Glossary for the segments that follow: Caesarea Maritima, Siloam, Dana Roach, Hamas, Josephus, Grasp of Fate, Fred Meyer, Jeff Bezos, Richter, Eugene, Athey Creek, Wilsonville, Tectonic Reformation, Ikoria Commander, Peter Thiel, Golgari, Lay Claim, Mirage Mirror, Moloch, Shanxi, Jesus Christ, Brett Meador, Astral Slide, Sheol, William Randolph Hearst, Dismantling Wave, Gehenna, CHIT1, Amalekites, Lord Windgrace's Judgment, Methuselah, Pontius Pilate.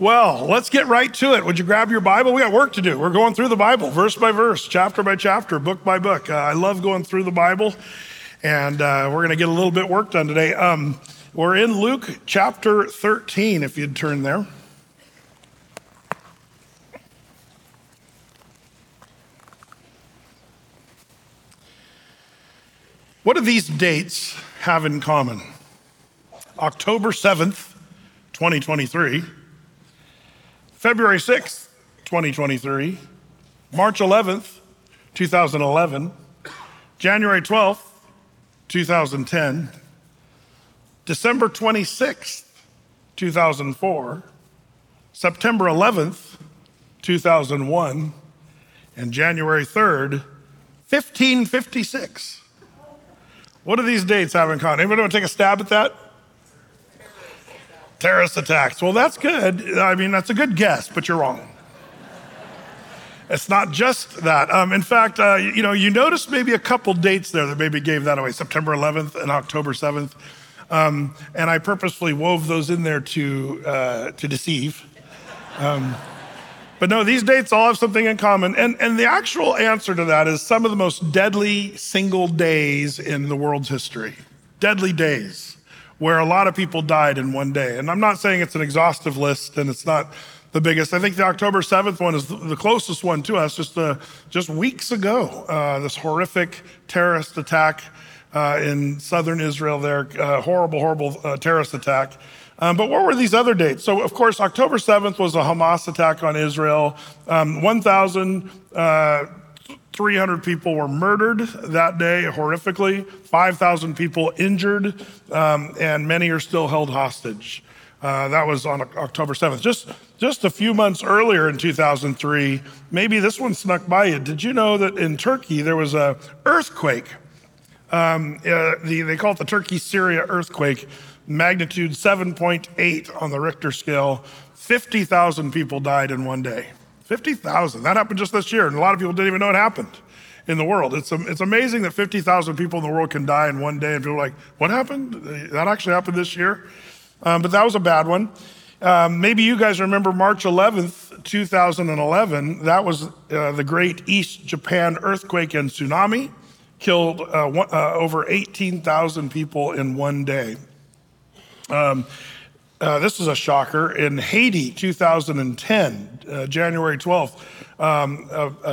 Well, let's get right to it. Would you grab your Bible? We got work to do. We're going through the Bible, verse by verse, chapter by chapter, book by book. I love going through the Bible, and we're gonna get a little bit of work done today. We're in Luke chapter 13, if you'd turn there. What do these dates have in common? October 7th, 2023, February 6th, 2023, March 11th, 2011, January 12th, 2010, December 26th, 2004, September 11th, 2001, and January 3rd, 1556. What do these dates have in common? Anybody want to take a stab at that? Terrorist attacks. Well, that's good. I mean, that's a good guess, but you're wrong. It's not just that. In fact, you notice maybe a couple dates there that maybe gave that away, September 11th and October 7th. And I purposefully wove those in there to deceive. But no, these dates all have something in common. And the actual answer to that is some of the most deadly single days in the world's history. Deadly days where a lot of people died in one day. And I'm not saying it's an exhaustive list and it's not the biggest. I think the October 7th one is the closest one to us. Just weeks ago, this horrific terrorist attack in southern Israel there, horrible terrorist attack. But what were these other dates? So of course, October 7th was a Hamas attack on Israel. 1,300 people were murdered that day, horrifically. 5,000 people injured, and many are still held hostage. That was on October 7th. Just a few months earlier in 2003, maybe this one snuck by you. Did you know that in Turkey, there was an earthquake? They call it the Turkey-Syria earthquake. Magnitude 7.8 on the Richter scale, 50,000 people died in one day. 50,000, that happened just this year, and a lot of people didn't even know it happened in the world. It's amazing that 50,000 people in the world can die in one day, and people are like, what happened? That actually happened this year? But that was a bad one. Maybe you guys remember March 11th, 2011. That was the Great East Japan earthquake and tsunami, killed over 18,000 people in one day. This is a shocker. In Haiti, 2010, January 12th, a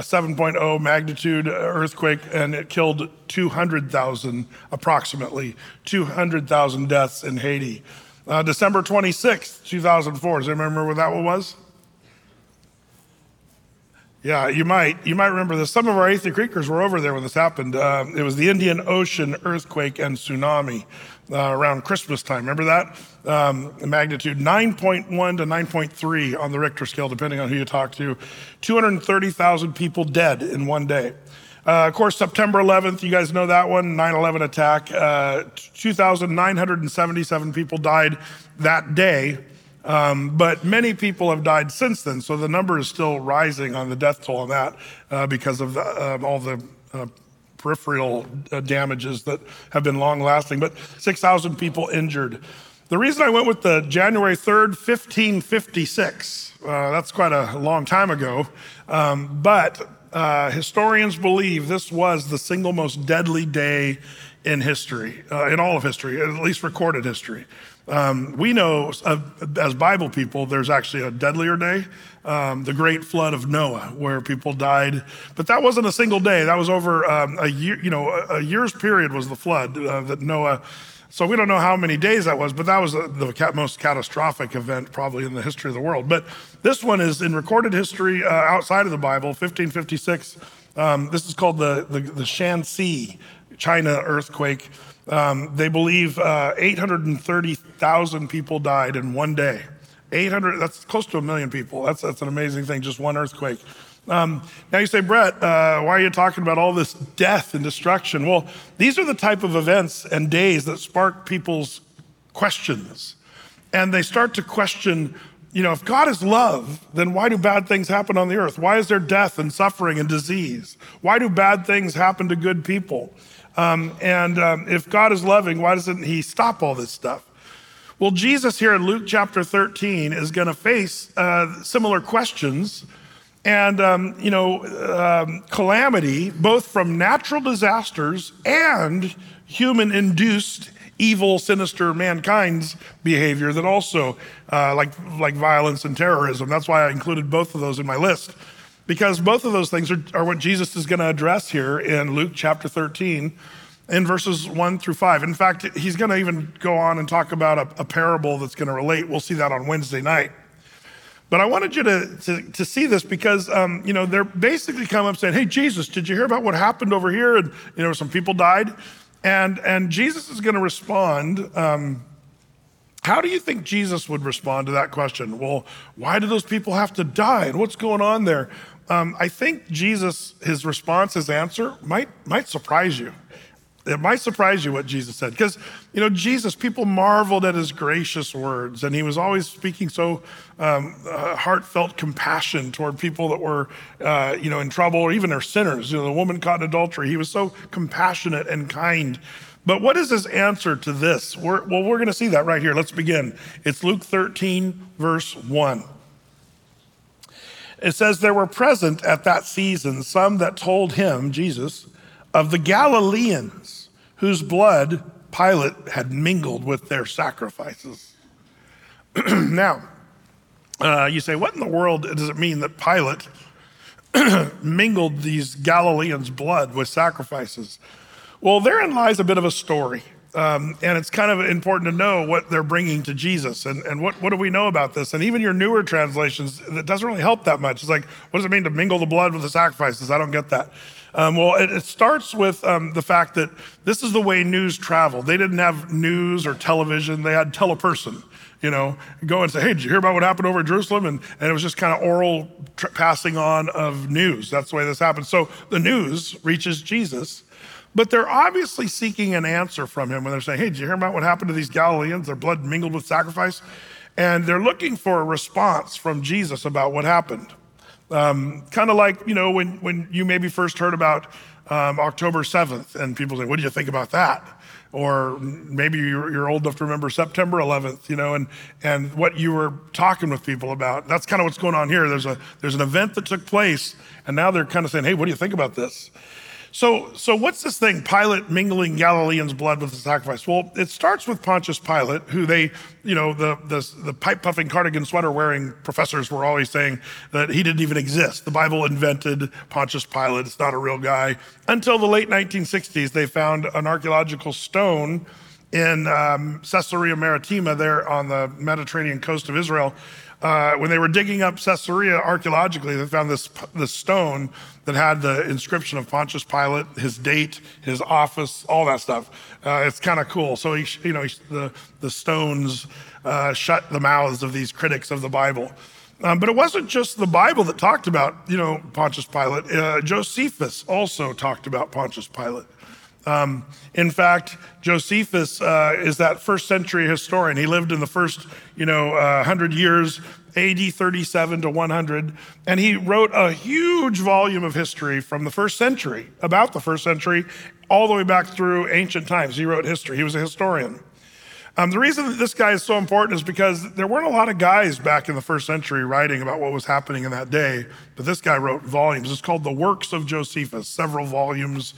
7.0 magnitude earthquake, and it killed 200,000 deaths in Haiti. December 26th, 2004. Does anyone remember what that one was? Yeah, you might remember this. Some of our Athey Creekers were over there when this happened. It was the Indian Ocean earthquake and tsunami. Around Christmas time, remember that? Magnitude 9.1 to 9.3 on the Richter scale, depending on who you talk to. 230,000 people dead in one day. Of course, September 11th, you guys know that one, 9/11 attack. 2,977 people died that day, but many people have died since then, so the number is still rising on the death toll on that because of all the peripheral damages that have been long lasting, but 6,000 people injured. The reason I went with the January 3rd, 1556, that's quite a long time ago, but historians believe this was the single most deadly day in history, in all of history, at least recorded history. We know as Bible people, there's actually a deadlier day, the great flood of Noah, where people died. But that wasn't a single day. That was over a year, a year's period was the flood that Noah. So we don't know how many days that was, but that was the most catastrophic event probably in the history of the world. But this one is in recorded history outside of the Bible, 1556. This is called the Shanxi, China earthquake. They believe 830,000 people died in one day. 800, that's close to 1 million people. That's an amazing thing, just one earthquake. Now you say, Brett, why are you talking about all this death and destruction? Well, these are the type of events and days that spark people's questions. And they start to question, if God is love, then why do bad things happen on the earth? Why is there death and suffering and disease? Why do bad things happen to good people? If God is loving, why doesn't he stop all this stuff? Well, Jesus here in Luke chapter 13 is going to face similar questions and calamity, both from natural disasters and human-induced evil, sinister mankind's behavior that also like violence and terrorism. That's why I included both of those in my list, because both of those things are what Jesus is going to address here in Luke chapter 13 in verses 1-5. In fact, he's going to even go on and talk about a parable that's going to relate. We'll see that on Wednesday night. But I wanted you to see this because, they're basically come up saying, hey, Jesus, did you hear about what happened over here? And, some people died. And Jesus is going to respond. How do you think Jesus would respond to that question? Well, why do those people have to die? And what's going on there? I think his response, his answer might surprise you. It might surprise you what Jesus said. Because, people marveled at his gracious words, and he was always speaking so heartfelt compassion toward people that were, in trouble or even are sinners. The woman caught in adultery, he was so compassionate and kind. But what is his answer to this? We're going to see that right here. Let's begin. It's Luke 13, verse 1. It says, there were present at that season some that told him, Jesus, of the Galileans whose blood Pilate had mingled with their sacrifices. Now, you say, what in the world does it mean that Pilate mingled these Galileans' blood with sacrifices? Well, therein lies a bit of a story. And it's kind of important to know what they're bringing to Jesus and what do we know about this? And even your newer translations, that doesn't really help that much. It's like, what does it mean to mingle the blood with the sacrifices? I don't get that. It starts with the fact that this is the way news traveled. They didn't have news or television. They had teleperson, go and say, hey, did you hear about what happened over in Jerusalem? And it was just kind of oral passing on of news. That's the way this happened. So the news reaches Jesus. But they're obviously seeking an answer from him when they're saying, hey, did you hear about what happened to these Galileans? Their blood mingled with sacrifice. And they're looking for a response from Jesus about what happened. Kind of like, when you maybe first heard about October 7th and people say, what do you think about that? Or maybe you're old enough to remember September 11th, and what you were talking with people about. That's kind of what's going on here. There's an event that took place, and now they're kind of saying, hey, what do you think about this? So what's this thing, Pilate mingling Galileans' blood with the sacrifice? Well, it starts with Pontius Pilate, who they, the pipe-puffing, cardigan-sweater-wearing professors were always saying that he didn't even exist. The Bible invented Pontius Pilate. It's not a real guy. Until the late 1960s, they found an archaeological stone in Caesarea Maritima there on the Mediterranean coast of Israel. When they were digging up Caesarea archaeologically, they found this stone that had the inscription of Pontius Pilate, his date, his office, all that stuff. It's kind of cool. So, the stones shut the mouths of these critics of the Bible. But it wasn't just the Bible that talked about, Pontius Pilate. Josephus also talked about Pontius Pilate. In fact, Josephus is that first century historian. He lived in the first, 100 years, AD 37 to 100. And he wrote a huge volume of history from the first century, about the first century, all the way back through ancient times. He wrote history. He was a historian. The reason that this guy is so important is because there weren't a lot of guys back in the first century writing about what was happening in that day, but this guy wrote volumes. It's called The Works of Josephus, several volumes.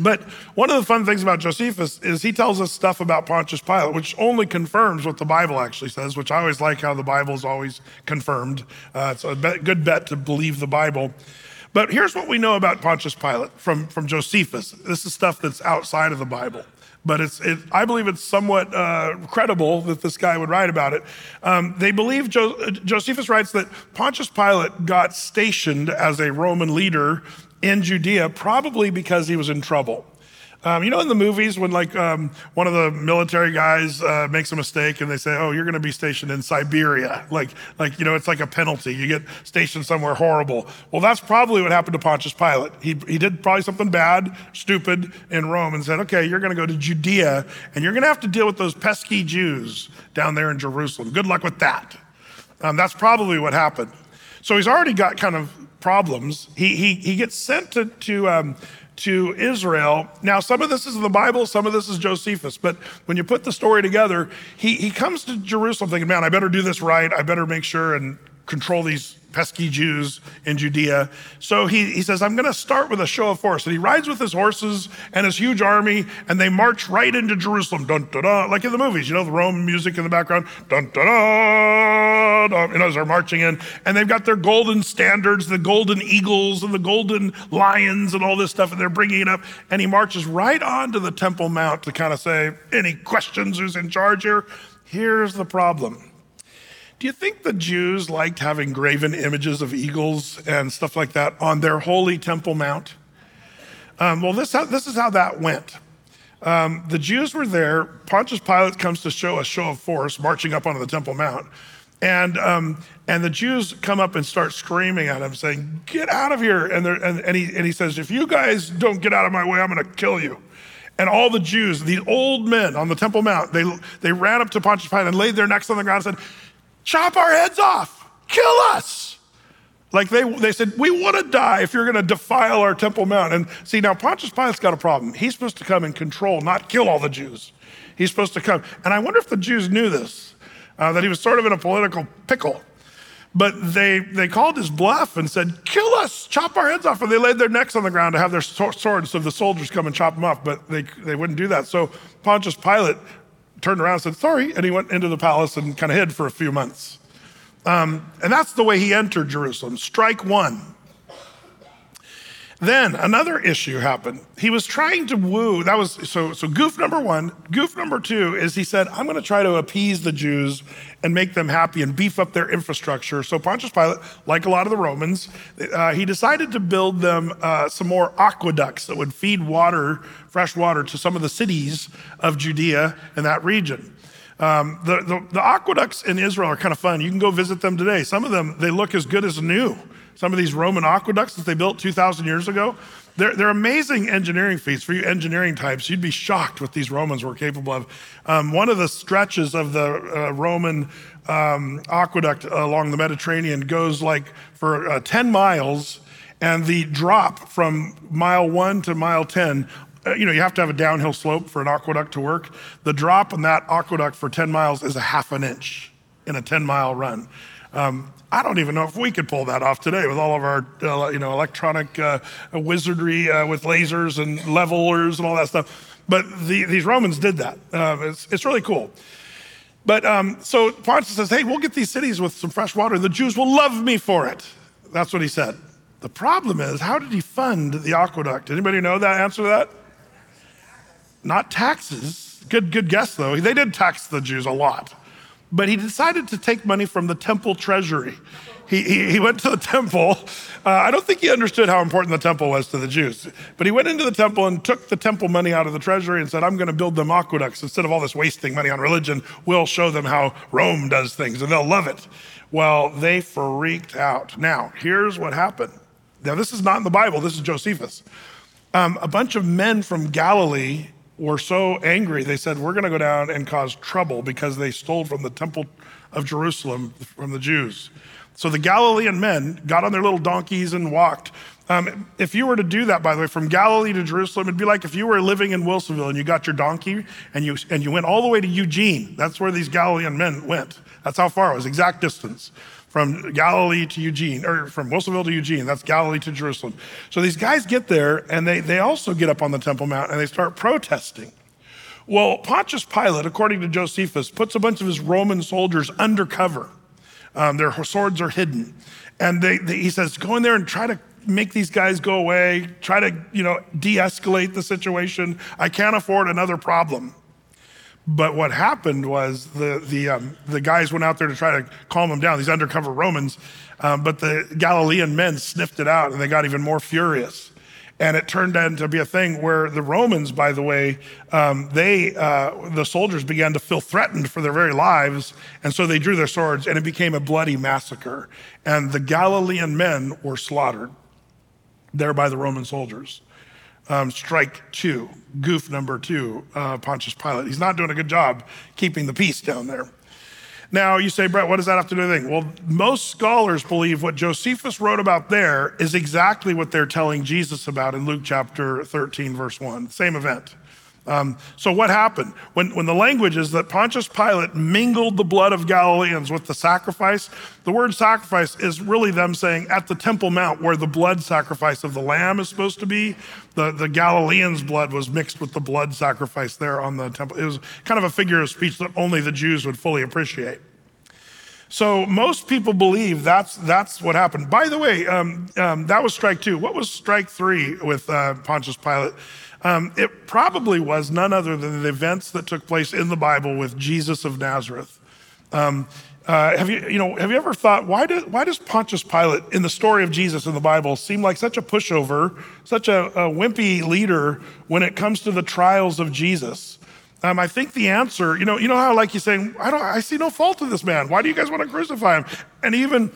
But one of the fun things about Josephus is he tells us stuff about Pontius Pilate, which only confirms what the Bible actually says, which I always like how the Bible's always confirmed. It's a good bet to believe the Bible. But here's what we know about Pontius Pilate from Josephus. This is stuff that's outside of the Bible. But I believe it's somewhat credible that this guy would write about it. They believe Josephus writes that Pontius Pilate got stationed as a Roman leader in Judea, probably because he was in trouble. In the movies when one of the military guys makes a mistake and they say, oh, you're going to be stationed in Siberia. It's like a penalty. You get stationed somewhere horrible. Well, that's probably what happened to Pontius Pilate. He did probably something bad, stupid in Rome and said, okay, you're going to go to Judea and you're going to have to deal with those pesky Jews down there in Jerusalem. Good luck with that. That's probably what happened. So he's already got kind of problems. He gets sent to Israel. Now, some of this is in the Bible, some of this is Josephus, but when you put the story together, he comes to Jerusalem thinking, man, I better do this right. I better make sure and control these pesky Jews in Judea. So he says, I'm gonna start with a show of force. And he rides with his horses and his huge army, and they march right into Jerusalem, dun, dun, dun, like in the movies, you know, the Rome music in the background, dun, dun, dun, dun, and as they're marching in, and they've got their golden standards, the golden eagles and the golden lions and all this stuff, and they're bringing it up. And he marches right on to the Temple Mount to kind of say, any questions, who's in charge here? Here's the problem. Do you think the Jews liked having graven images of eagles and stuff like that on their holy Temple Mount? Well, this is how that went. The Jews were there. Pontius Pilate comes to show a show of force, marching up onto the Temple Mount. And the Jews come up and start screaming at him, saying, get out of here. And he says, if you guys don't get out of my way, I'm gonna kill you. And all the Jews, the old men on the Temple Mount, they ran up to Pontius Pilate and laid their necks on the ground and said, chop our heads off, kill us. Like they said, we wanna die if you're gonna defile our Temple Mount. And see, now Pontius Pilate's got a problem. He's supposed to come and control, not kill all the Jews. He's supposed to come. And I wonder if the Jews knew this, that he was sort of in a political pickle. But they called his bluff and said, kill us, chop our heads off. And they laid their necks on the ground to have their swords so the soldiers come and chop them off, but they wouldn't do that. So Pontius Pilate turned around and said, sorry, and he went into the palace and kind of hid for a few months. And that's the way he entered Jerusalem, strike one. Then another issue happened. He was trying to woo, that was, so goof number one. Goof number two is he said, I'm gonna try to appease the Jews and make them happy and beef up their infrastructure. So Pontius Pilate, like a lot of the Romans, he decided to build them some more aqueducts that would feed water, fresh water to some of the cities of Judea and that region. The aqueducts in Israel are kind of fun. You can go visit them today. Some of them, they look as good as new. Some of these Roman aqueducts that they built 2,000 years ago, they're amazing engineering feats. For you engineering types, you'd be shocked what these Romans were capable of. One of the stretches of the Roman aqueduct along the Mediterranean goes like for 10 miles, and the drop from mile 1 to mile 10, you know, you have to have a downhill slope for an aqueduct to work. The drop on that aqueduct for 10 miles is a half an inch in a 10-mile run. I don't even know if we could pull that off today with all of our electronic wizardry with lasers and levelers and all that stuff. But these Romans did that. It's really cool. But so Pontius says, hey, we'll get these cities with some fresh water. The Jews will love me for it. That's what he said. The problem is, how did he fund the aqueduct? Anybody know that answer to that? Not taxes. Good guess though. They did tax the Jews a lot. But he decided to take money from the temple treasury. He went to the temple. I don't think he understood how important the temple was to the Jews, but he went into the temple and took the temple money out of the treasury and said, I'm gonna build them aqueducts. Instead of all this wasting money on religion, we'll show them how Rome does things and they'll love it. Well, they freaked out. Now, here's what happened. Now, this is not in the Bible, this is Josephus. A bunch of men from Galilee were so angry, they said, we're gonna go down and cause trouble because they stole from the temple of Jerusalem from the Jews. So the Galilean men got on their little donkeys and walked. If you were to do that, by the way, from Galilee to Jerusalem, it'd be like if you were living in Wilsonville and you got your donkey and you went all the way to Eugene. That's where these Galilean men went. That's how far it was, exact distance. From Galilee to Eugene, or from Wilsonville to Eugene, that's Galilee to Jerusalem. So these guys get there and they also get up on the Temple Mount and they start protesting. Well, Pontius Pilate, according to Josephus, puts a bunch of his Roman soldiers undercover. Their swords are hidden. And he says, go in there and try to make these guys go away, try to de-escalate the situation. I can't afford another problem. But what happened was the guys went out there to try to calm them down, these undercover Romans, but the Galilean men sniffed it out and they got even more furious. And it turned out to be a thing where the Romans, by the way, the soldiers began to feel threatened for their very lives. And so they drew their swords and it became a bloody massacre. And the Galilean men were slaughtered there by the Roman soldiers. Strike two, goof number two, Pontius Pilate. He's not doing a good job keeping the peace down there. Now you say, Brett, what does that have to do with anything? Well, most scholars believe what Josephus wrote about there is exactly what they're telling Jesus about in Luke chapter 13, verse 1, same event. So what happened? When the language is that Pontius Pilate mingled the blood of Galileans with the sacrifice, the word sacrifice is really them saying at the Temple Mount where the blood sacrifice of the lamb is supposed to be, the Galileans' blood was mixed with the blood sacrifice there on the temple. It was kind of a figure of speech that only the Jews would fully appreciate. So most people believe that's what happened. By the way, that was strike two. What was strike three with Pontius Pilate? It probably was none other than the events that took place in the Bible with Jesus of Nazareth. Have you ever thought, why does Pontius Pilate in the story of Jesus in the Bible seem like such a pushover, such a wimpy leader when it comes to the trials of Jesus? I think the answer, you know how like he's saying, I see no fault in this man. Why do you guys want to crucify him? And he even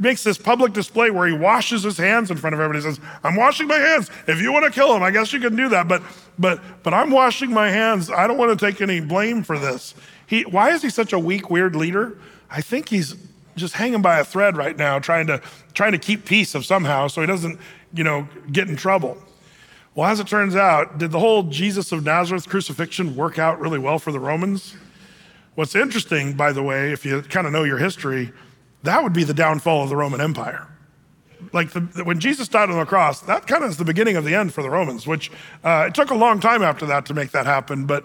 makes this public display where he washes his hands in front of everybody and says, I'm washing my hands. If you want to kill him, I guess you can do that. But I'm washing my hands. I don't want to take any blame for this. Why is he such a weak, weird leader? I think he's just hanging by a thread right now, trying to keep peace of somehow so he doesn't, get in trouble. Well, as it turns out, did the whole Jesus of Nazareth crucifixion work out really well for the Romans? What's interesting, by the way, if you kind of know your history, that would be the downfall of the Roman Empire. Like when Jesus died on the cross, that kind of is the beginning of the end for the Romans, which it took a long time after that to make that happen, but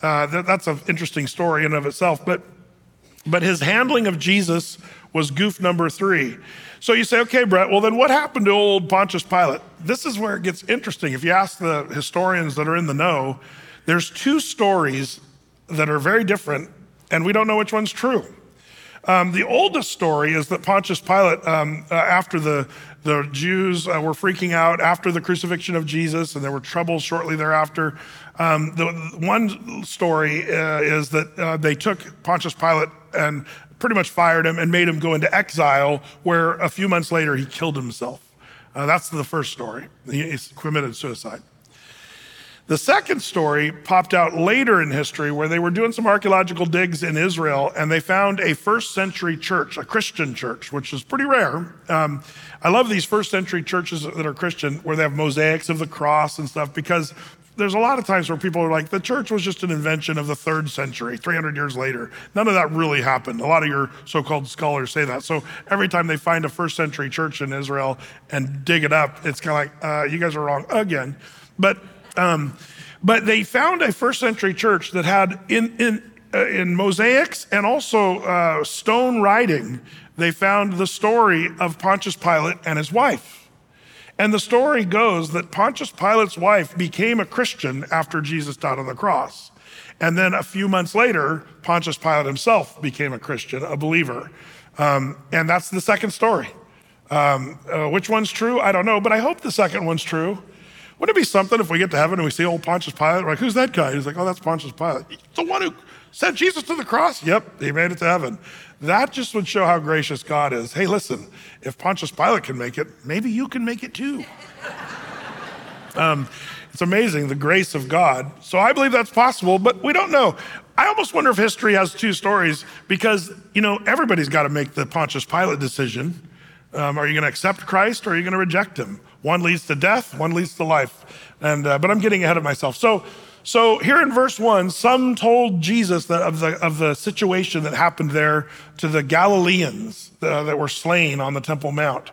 that's an interesting story in and of itself. But his handling of Jesus was goof number three. So you say, okay, Brett, well then what happened to old Pontius Pilate? This is where it gets interesting. If you ask the historians that are in the know, there's two stories that are very different and we don't know which one's true. The oldest story is that Pontius Pilate, after the Jews were freaking out after the crucifixion of Jesus and there were troubles shortly thereafter, the one story is that they took Pontius Pilate and pretty much fired him and made him go into exile, where a few months later he killed himself. That's the first story. He committed suicide. The second story popped out later in history where they were doing some archaeological digs in Israel and they found a first century church, a Christian church, which is pretty rare. I love these first century churches that are Christian where they have mosaics of the cross and stuff, because there's a lot of times where people are like, the church was just an invention of the 3rd century, 300 years later. None of that really happened. A lot of your so-called scholars say that. So every time they find a 1st century church in Israel and dig it up, it's kind of like, you guys are wrong again. But they found a 1st century church that had in mosaics and also stone writing, they found the story of Pontius Pilate and his wife. And the story goes that Pontius Pilate's wife became a Christian after Jesus died on the cross. And then a few months later, Pontius Pilate himself became a Christian, a believer. And that's the second story. Which one's true? I don't know, but I hope the second one's true. Wouldn't it be something if we get to heaven and we see old Pontius Pilate? We're like, who's that guy? He's like, oh, that's Pontius Pilate. The one who sent Jesus to the cross? Yep, he made it to heaven. That just would show how gracious God is. Hey, listen, if Pontius Pilate can make it, maybe you can make it too. It's amazing, the grace of God. So I believe that's possible, but we don't know. I almost wonder if history has two stories because, everybody's got to make the Pontius Pilate decision. Are you going to accept Christ or are you going to reject him? One leads to death, one leads to life. But I'm getting ahead of myself. So here in verse 1, some told Jesus that of the situation that happened there to the Galileans that were slain on the Temple Mount.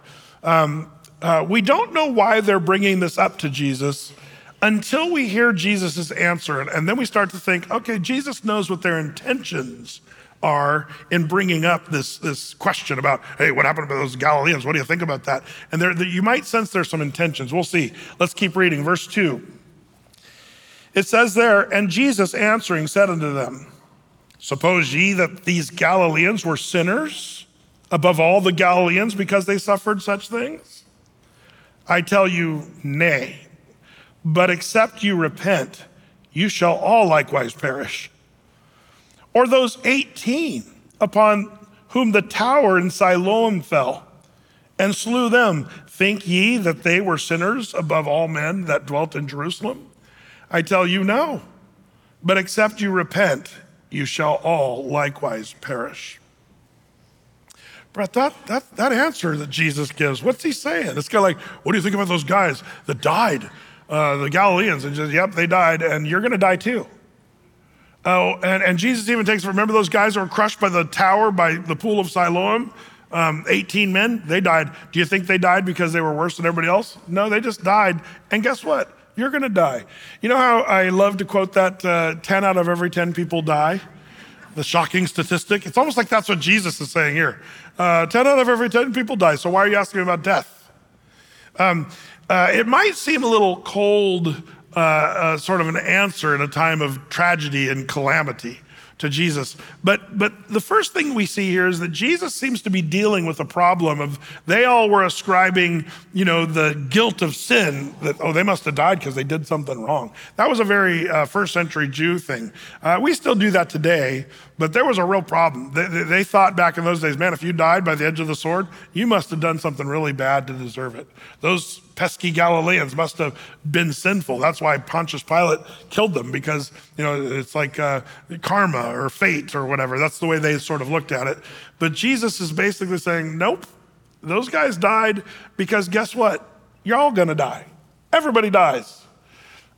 We don't know why they're bringing this up to Jesus until we hear Jesus's answer. And then we start to think, okay, Jesus knows what their intentions are in bringing up this question about, hey, what happened to those Galileans? What do you think about that? And you might sense there's some intentions. We'll see. Let's keep reading. Verse 2. It says there, and Jesus answering said unto them, suppose ye that these Galileans were sinners above all the Galileans because they suffered such things? I tell you, nay, but except you repent, you shall all likewise perish. Or those 18 upon whom the tower in Siloam fell and slew them, think ye that they were sinners above all men that dwelt in Jerusalem? I tell you, no, but except you repent, you shall all likewise perish. Brett, that answer that Jesus gives, what's he saying? It's kind of like, what do you think about those guys that died, the Galileans? And just, yep, they died, and you're gonna die too. Oh, and Jesus even takes, remember those guys who were crushed by the tower, by the pool of Siloam? 18 men, they died. Do you think they died because they were worse than everybody else? No, they just died. And guess what? You're gonna die. You know how I love to quote that 10 out of every 10 people die? The shocking statistic. It's almost like that's what Jesus is saying here. 10 out of every 10 people die, so why are you asking me about death? It might seem a little cold, sort of an answer in a time of tragedy and calamity to Jesus. But the first thing we see here is that Jesus seems to be dealing with a problem of they all were ascribing, the guilt of sin that, oh, they must have died because they did something wrong. That was a very first century Jew thing. We still do that today, but there was a real problem. They thought back in those days, man, if you died by the edge of the sword, you must have done something really bad to deserve it. Those pesky Galileans must have been sinful. That's why Pontius Pilate killed them because, it's like karma or fate or whatever. That's the way they sort of looked at it. But Jesus is basically saying, nope, those guys died because guess what? You're all gonna die. Everybody dies.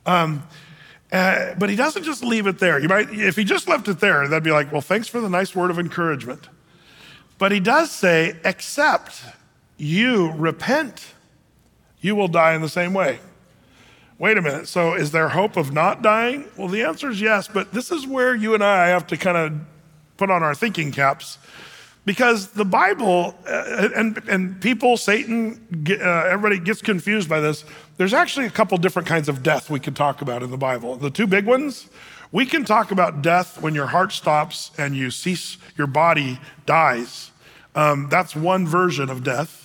But he doesn't just leave it there. If he just left it there, that'd be like, well, thanks for the nice word of encouragement. But he does say, except you repent, you will die in the same way. Wait a minute, so is there hope of not dying? Well, the answer is yes, but this is where you and I have to kind of put on our thinking caps because the Bible, and people, Satan, everybody gets confused by this. There's actually a couple different kinds of death we can talk about in the Bible. The two big ones, we can talk about death when your heart stops and you cease, your body dies. That's one version of death.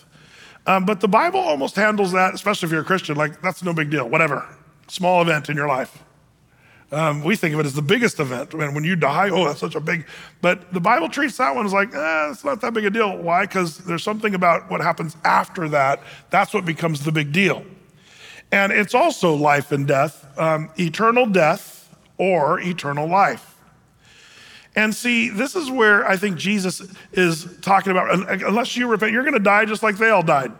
But the Bible almost handles that, especially if you're a Christian, like that's no big deal, whatever, small event in your life. We think of it as the biggest event. When you die, oh, that's such a big, but the Bible treats that one as like, it's not that big a deal. Why? Because there's something about what happens after that. That's what becomes the big deal. And it's also life and death, eternal death or eternal life. And see, this is where I think Jesus is talking about, unless you repent, you're gonna die just like they all died,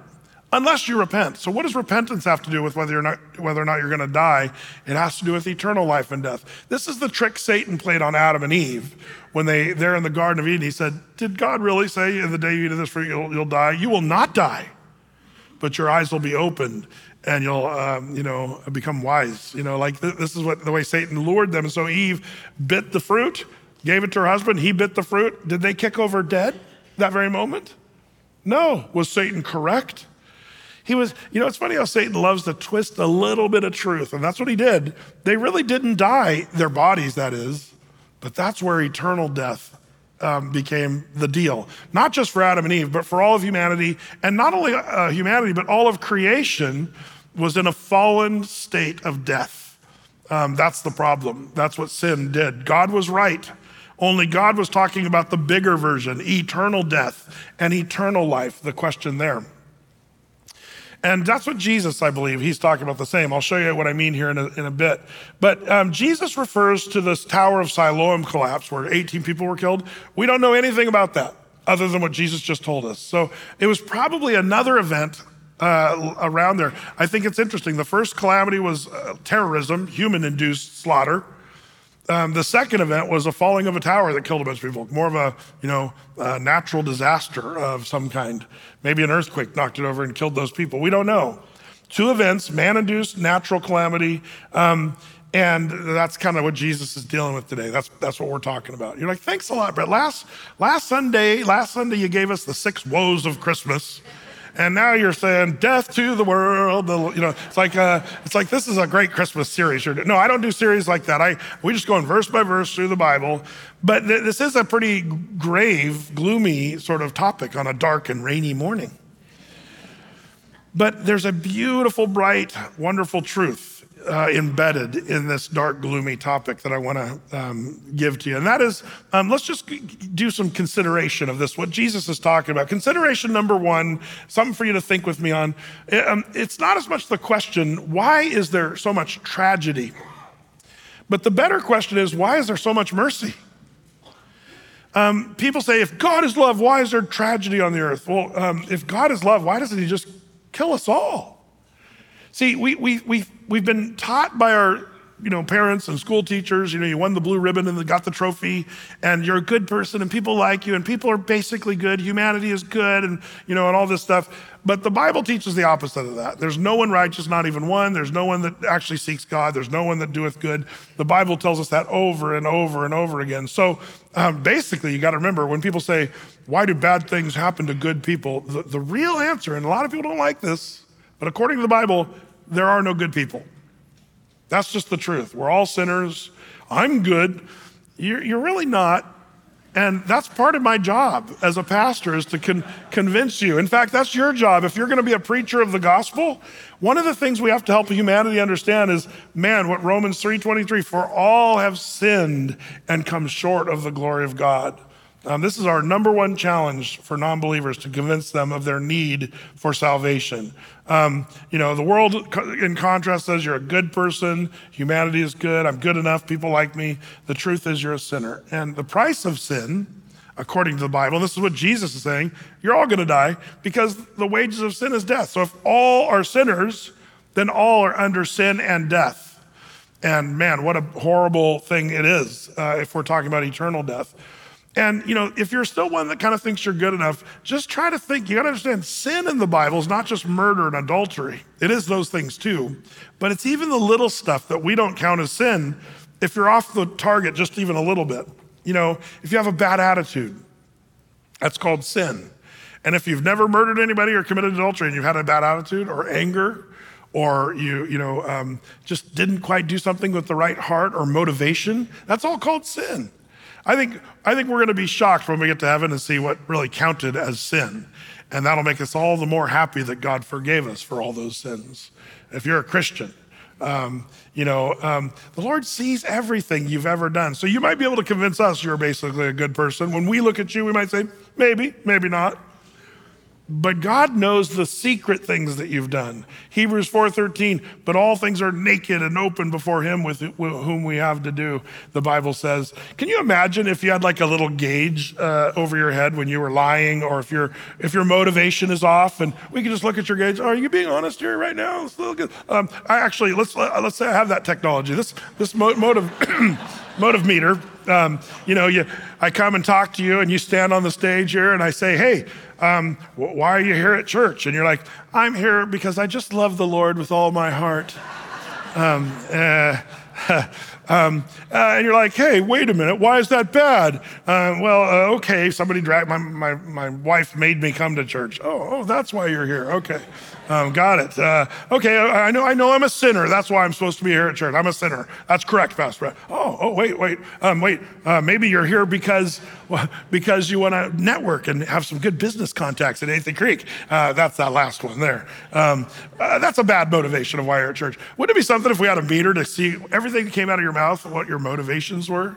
unless you repent. So what does repentance have to do with whether or not you're gonna die? It has to do with eternal life and death. This is the trick Satan played on Adam and Eve when they're in the Garden of Eden. He said, did God really say in the day you eat of this fruit, you'll die? You will not die, but your eyes will be opened and you'll, become wise. This is what the way Satan lured them. So Eve bit the fruit, gave it to her husband, he bit the fruit. Did they kick over dead that very moment? No. Was Satan correct? He was, it's funny how Satan loves to twist a little bit of truth, and that's what he did. They really didn't die, their bodies that is, but that's where eternal death became the deal. Not just for Adam and Eve, but for all of humanity, and not only humanity, but all of creation was in a fallen state of death. That's the problem. That's what sin did. God was right. Only God was talking about the bigger version, eternal death and eternal life, the question there. And that's what Jesus, I believe, he's talking about the same. I'll show you what I mean here in a bit. But Jesus refers to this Tower of Siloam collapse where 18 people were killed. We don't know anything about that other than what Jesus just told us. So it was probably another event around there. I think it's interesting. The first calamity was terrorism, human-induced slaughter. The second event was a falling of a tower that killed a bunch of people, more of a, natural disaster of some kind. Maybe an earthquake knocked it over and killed those people. We don't know. Two events, man-induced natural calamity, and that's kind of what Jesus is dealing with today. That's what we're talking about. You're like, thanks a lot, Brett. Last Sunday you gave us the six woes of Christmas. And now you're saying death to the world. It's like this is a great Christmas series. No, I don't do series like that. We just go in verse by verse through the Bible. But this is a pretty grave, gloomy sort of topic on a dark and rainy morning. But there's a beautiful, bright, wonderful truth embedded in this dark, gloomy topic that I want to give to you. And that is, let's just do some consideration of this, what Jesus is talking about. Consideration number one, something for you to think with me on. It's not as much the question, why is there so much tragedy? But the better question is, why is there so much mercy? People say, if God is love, why is there tragedy on the earth? Well, if God is love, why doesn't he just kill us all? See, we've been taught by our parents and school teachers, you won the blue ribbon and got the trophy and you're a good person and people like you and people are basically good, humanity is good and, and all this stuff. But the Bible teaches the opposite of that. There's no one righteous, not even one. There's no one that actually seeks God. There's no one that doeth good. The Bible tells us that over and over and over again. So basically, you gotta remember when people say, why do bad things happen to good people? The real answer, and a lot of people don't like this, but according to the Bible, there are no good people. That's just the truth. We're all sinners. I'm good. You're really not. And that's part of my job as a pastor is to convince you. In fact, that's your job. If you're gonna be a preacher of the gospel, one of the things we have to help humanity understand is, what Romans 3:23, for all have sinned and come short of the glory of God. This is our number one challenge for non-believers, to convince them of their need for salvation. The world, in contrast, says you're a good person, humanity is good, I'm good enough, people like me. The truth is you're a sinner. And the price of sin, according to the Bible, this is what Jesus is saying, you're all gonna die because the wages of sin is death. So if all are sinners, then all are under sin and death. And what a horrible thing it is if we're talking about eternal death. And if you're still one that kind of thinks you're good enough, just try to think, you gotta understand, sin in the Bible is not just murder and adultery. It is those things too, but it's even the little stuff that we don't count as sin if you're off the target just even a little bit. If you have a bad attitude, that's called sin. And if you've never murdered anybody or committed adultery and you've had a bad attitude or anger, or you just didn't quite do something with the right heart or motivation, that's all called sin. I think we're gonna be shocked when we get to heaven and see what really counted as sin. And that'll make us all the more happy that God forgave us for all those sins. If you're a Christian, the Lord sees everything you've ever done. So you might be able to convince us you're basically a good person. When we look at you, we might say, maybe, maybe not. But God knows the secret things that you've done. Hebrews 4:13, but all things are naked and open before him with whom we have to do, the Bible says. Can you imagine if you had like a little gauge over your head when you were lying, or if your motivation is off, and we could just look at your gauge, are you being honest here right now? It's a little good. Let's say I have that technology. This motive meter, I come and talk to you and you stand on the stage here and I say, hey, why are you here at church? And you're like, I'm here because I just love the Lord with all my heart. And you're like, hey, wait a minute, why is that bad? Okay, somebody dragged, my wife made me come to church. Oh, that's why you're here, okay. Got it. Okay, I know I'm a sinner. That's why I'm supposed to be here at church. I'm a sinner. That's correct, Pastor. Wait. Maybe you're here because you want to network and have some good business contacts at Athey Creek. That's that last one there. That's a bad motivation of why you're at church. Wouldn't it be something if we had a meter to see everything that came out of your mouth, what your motivations were?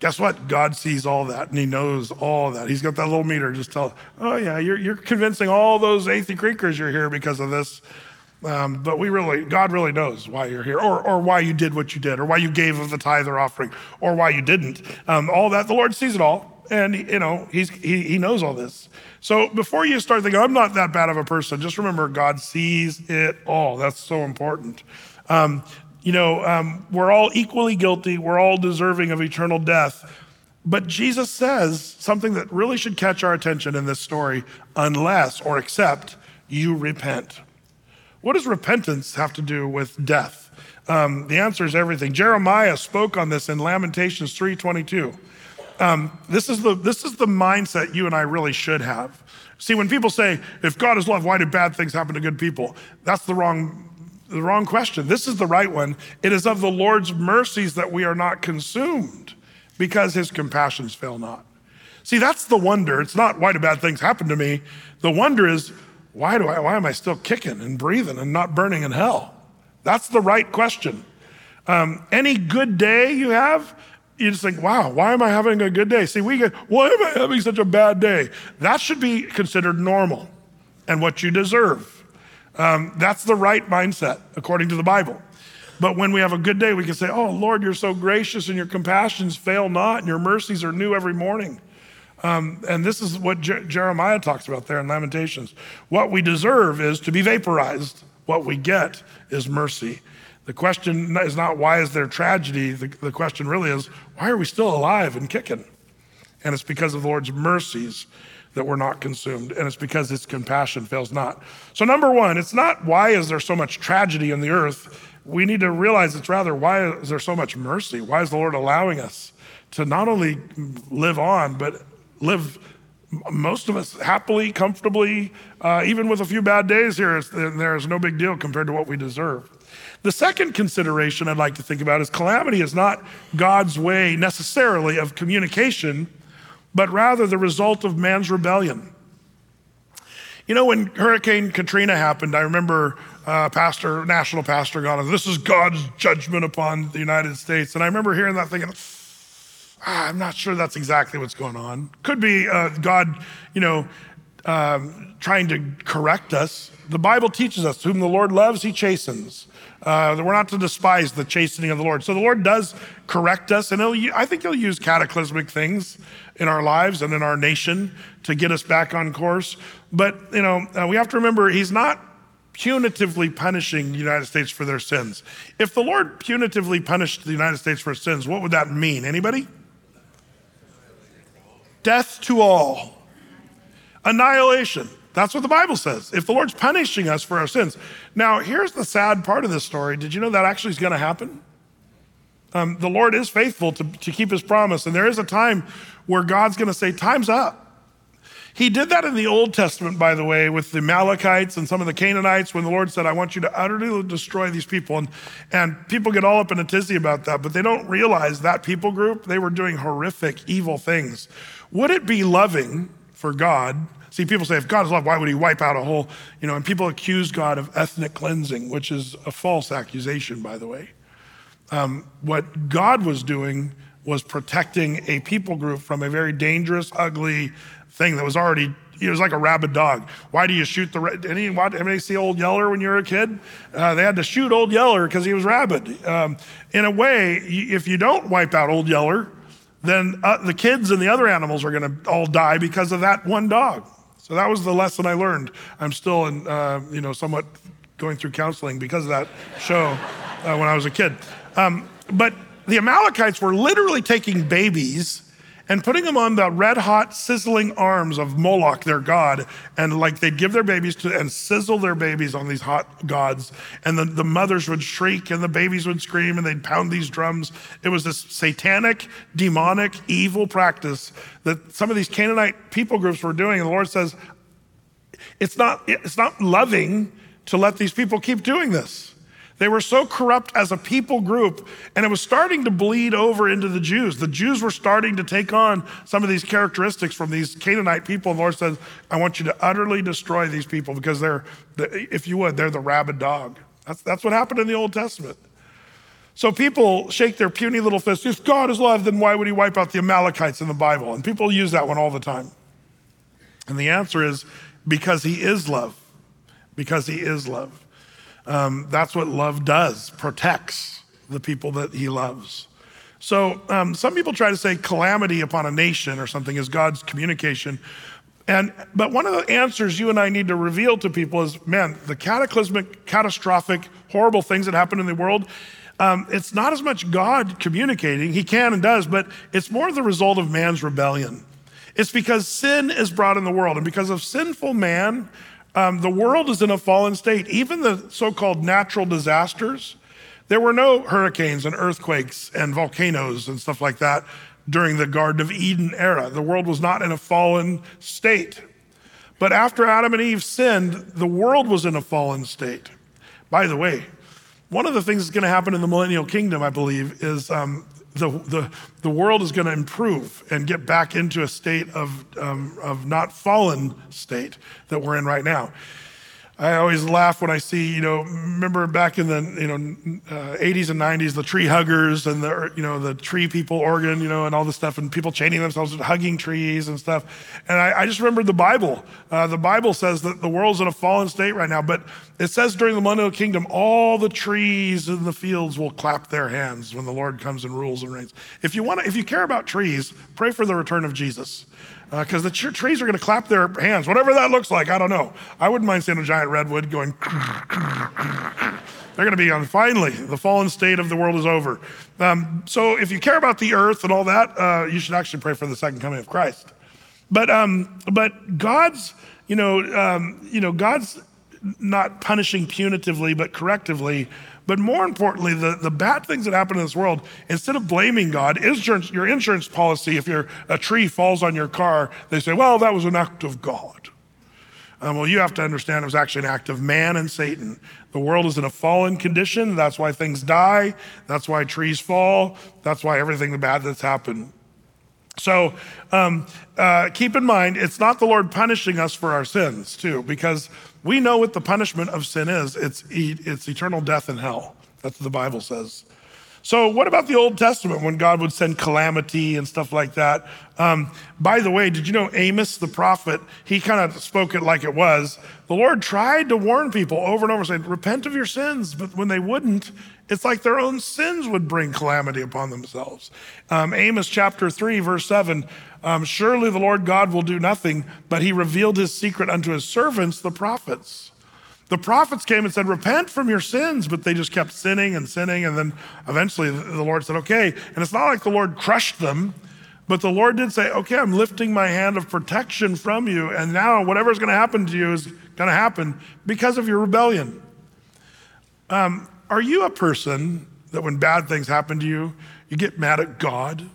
Guess what? God sees all that and he knows all that. He's got that little meter, just tell, you're convincing all those Athey Creekers you're here because of this. But God really knows why you're here, or why you did what you did, or why you gave of the tithe or offering, or why you didn't. All that, the Lord sees it all. And he knows all this. So before you start thinking, I'm not that bad of a person, just remember God sees it all. That's so important. We're all equally guilty. We're all deserving of eternal death. But Jesus says something that really should catch our attention in this story, unless or except you repent. What does repentance have to do with death? The answer is everything. Jeremiah spoke on this in Lamentations 3:22. This is the mindset you and I really should have. See, when people say, if God is love, why do bad things happen to good people? That's the wrong question. This is the right one. It is of the Lord's mercies that we are not consumed, because his compassions fail not. See, that's the wonder. It's not why do bad things happen to me. The wonder is why am I still kicking and breathing and not burning in hell? That's the right question. Any good day you have, you just think, wow, why am I having a good day? See, why am I having such a bad day? That should be considered normal and what you deserve. That's the right mindset according to the Bible. But when we have a good day, we can say, oh Lord, you're so gracious and your compassions fail not and your mercies are new every morning. And this is what Jeremiah talks about there in Lamentations. What we deserve is to be vaporized. What we get is mercy. The question is not why is there tragedy? The question really is, why are we still alive and kicking? And it's because of the Lord's mercies that we're not consumed. And it's because his compassion fails not. So number one, it's not why is there so much tragedy in the earth? We need to realize it's rather why is there so much mercy? Why is the Lord allowing us to not only live on, but live most of us happily, comfortably, even with a few bad days here, there's no big deal compared to what we deserve. The second consideration I'd like to think about is calamity is not God's way necessarily of communication, but rather the result of man's rebellion. You know, when Hurricane Katrina happened, I remember national pastor got on, this is God's judgment upon the United States. And I remember hearing that thinking, I'm not sure that's exactly what's going on. Could be God, trying to correct us. The Bible teaches us, whom the Lord loves, he chastens. We're not to despise the chastening of the Lord. So the Lord does correct us, and I think he'll use cataclysmic things in our lives and in our nation to get us back on course. But, we have to remember he's not punitively punishing the United States for their sins. If the Lord punitively punished the United States for sins, what would that mean? Anybody? Death to all. Annihilation. That's what the Bible says. If the Lord's punishing us for our sins. Now, here's the sad part of this story. Did you know that actually is going to happen? The Lord is faithful to keep his promise. And there is a time where God's going to say, time's up. He did that in the Old Testament, by the way, with the Amalekites and some of the Canaanites when the Lord said, I want you to utterly destroy these people. And people get all up in a tizzy about that, but they don't realize that people group, they were doing horrific, evil things. Would it be loving for God? See, people say, if God is love, why would he wipe out a whole, and people accuse God of ethnic cleansing, which is a false accusation, by the way. What God was doing was protecting a people group from a very dangerous, ugly thing that was already, it was like a rabid dog. Why do you shoot anybody see Old Yeller when you were a kid? They had to shoot Old Yeller because he was rabid. In a way, if you don't wipe out Old Yeller, then the kids and the other animals are gonna all die because of that one dog. So that was the lesson I learned. I'm still in, somewhat going through counseling because of that show when I was a kid. But the Amalekites were literally taking babies and putting them on the red hot sizzling arms of Moloch, their god. And like they'd give their babies and sizzle their babies on these hot gods. And the mothers would shriek and the babies would scream and they'd pound these drums. It was this satanic, demonic, evil practice that some of these Canaanite people groups were doing. And the Lord says, it's not loving to let these people keep doing this. They were so corrupt as a people group, and it was starting to bleed over into the Jews. The Jews were starting to take on some of these characteristics from these Canaanite people. The Lord says, I want you to utterly destroy these people because they're the rabid dog. That's what happened in the Old Testament. So people shake their puny little fists. If God is love, then why would he wipe out the Amalekites in the Bible? And people use that one all the time. And the answer is because he is love, because he is love. That's what love does, protects the people that he loves. So some people try to say calamity upon a nation or something is God's communication. But one of the answers you and I need to reveal to people is, the catastrophic, horrible things that happen in the world, it's not as much God communicating, he can and does, but it's more the result of man's rebellion. It's because sin is brought in the world, and because of sinful man, the world is in a fallen state. Even the so-called natural disasters, there were no hurricanes and earthquakes and volcanoes and stuff like that during the Garden of Eden era. The world was not in a fallen state. But after Adam and Eve sinned, the world was in a fallen state. By the way, one of the things that's gonna happen in the millennial kingdom, I believe, is the world is gonna improve and get back into a state of not fallen state that we're in right now. I always laugh when I see, remember back in the 80s and 90s, the tree huggers and the tree people, Oregon, and all this stuff, and people chaining themselves and hugging trees and stuff. And I just remembered the Bible. The Bible says that the world's in a fallen state right now, but it says during the millennial kingdom, all the trees in the fields will clap their hands when the Lord comes and rules and reigns. If you care about trees, pray for the return of Jesus. because the trees are gonna clap their hands, whatever that looks like, I don't know. I wouldn't mind seeing a giant redwood going. They're gonna be on, finally, the fallen state of the world is over. So if you care about the earth and all that, you should actually pray for the second coming of Christ. But God's, God's not punishing punitively, but correctively. But more importantly, the bad things that happen in this world, instead of blaming God, your insurance policy, if a tree falls on your car, they say, well, that was an act of God. Well, you have to understand it was actually an act of man and Satan. The world is in a fallen condition. That's why things die. That's why trees fall. That's why everything bad that's happened. So keep in mind, it's not the Lord punishing us for our sins too, because we know what the punishment of sin is. It's eternal death in hell. That's what the Bible says. So what about the Old Testament when God would send calamity and stuff like that? By the way, did you know Amos the prophet, he kind of spoke it like it was. The Lord tried to warn people over and over, saying, repent of your sins, but when they wouldn't, it's like their own sins would bring calamity upon themselves. Amos chapter 3, verse 7, surely the Lord God will do nothing, but he revealed his secret unto his servants, the prophets. The prophets came and said, repent from your sins, but they just kept sinning. And then eventually the Lord said, okay. And it's not like the Lord crushed them, but the Lord did say, okay, I'm lifting my hand of protection from you. And now whatever's gonna happen to you is gonna happen because of your rebellion. Are you a person that when bad things happen to you, you get mad at God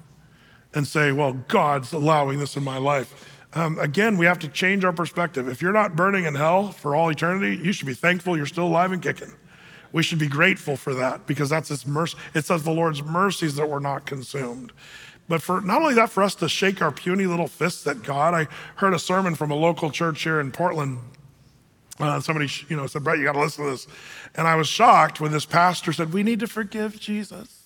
and say, well, God's allowing this in my life? Again, we have to change our perspective. If you're not burning in hell for all eternity, you should be thankful you're still alive and kicking. We should be grateful for that because that's his mercy. It says the Lord's mercies that we're not consumed. But for not only that, for us to shake our puny little fists at God. I heard a sermon from a local church here in Portland. Somebody said, Brett, you gotta listen to this. And I was shocked when this pastor said, we need to forgive Jesus.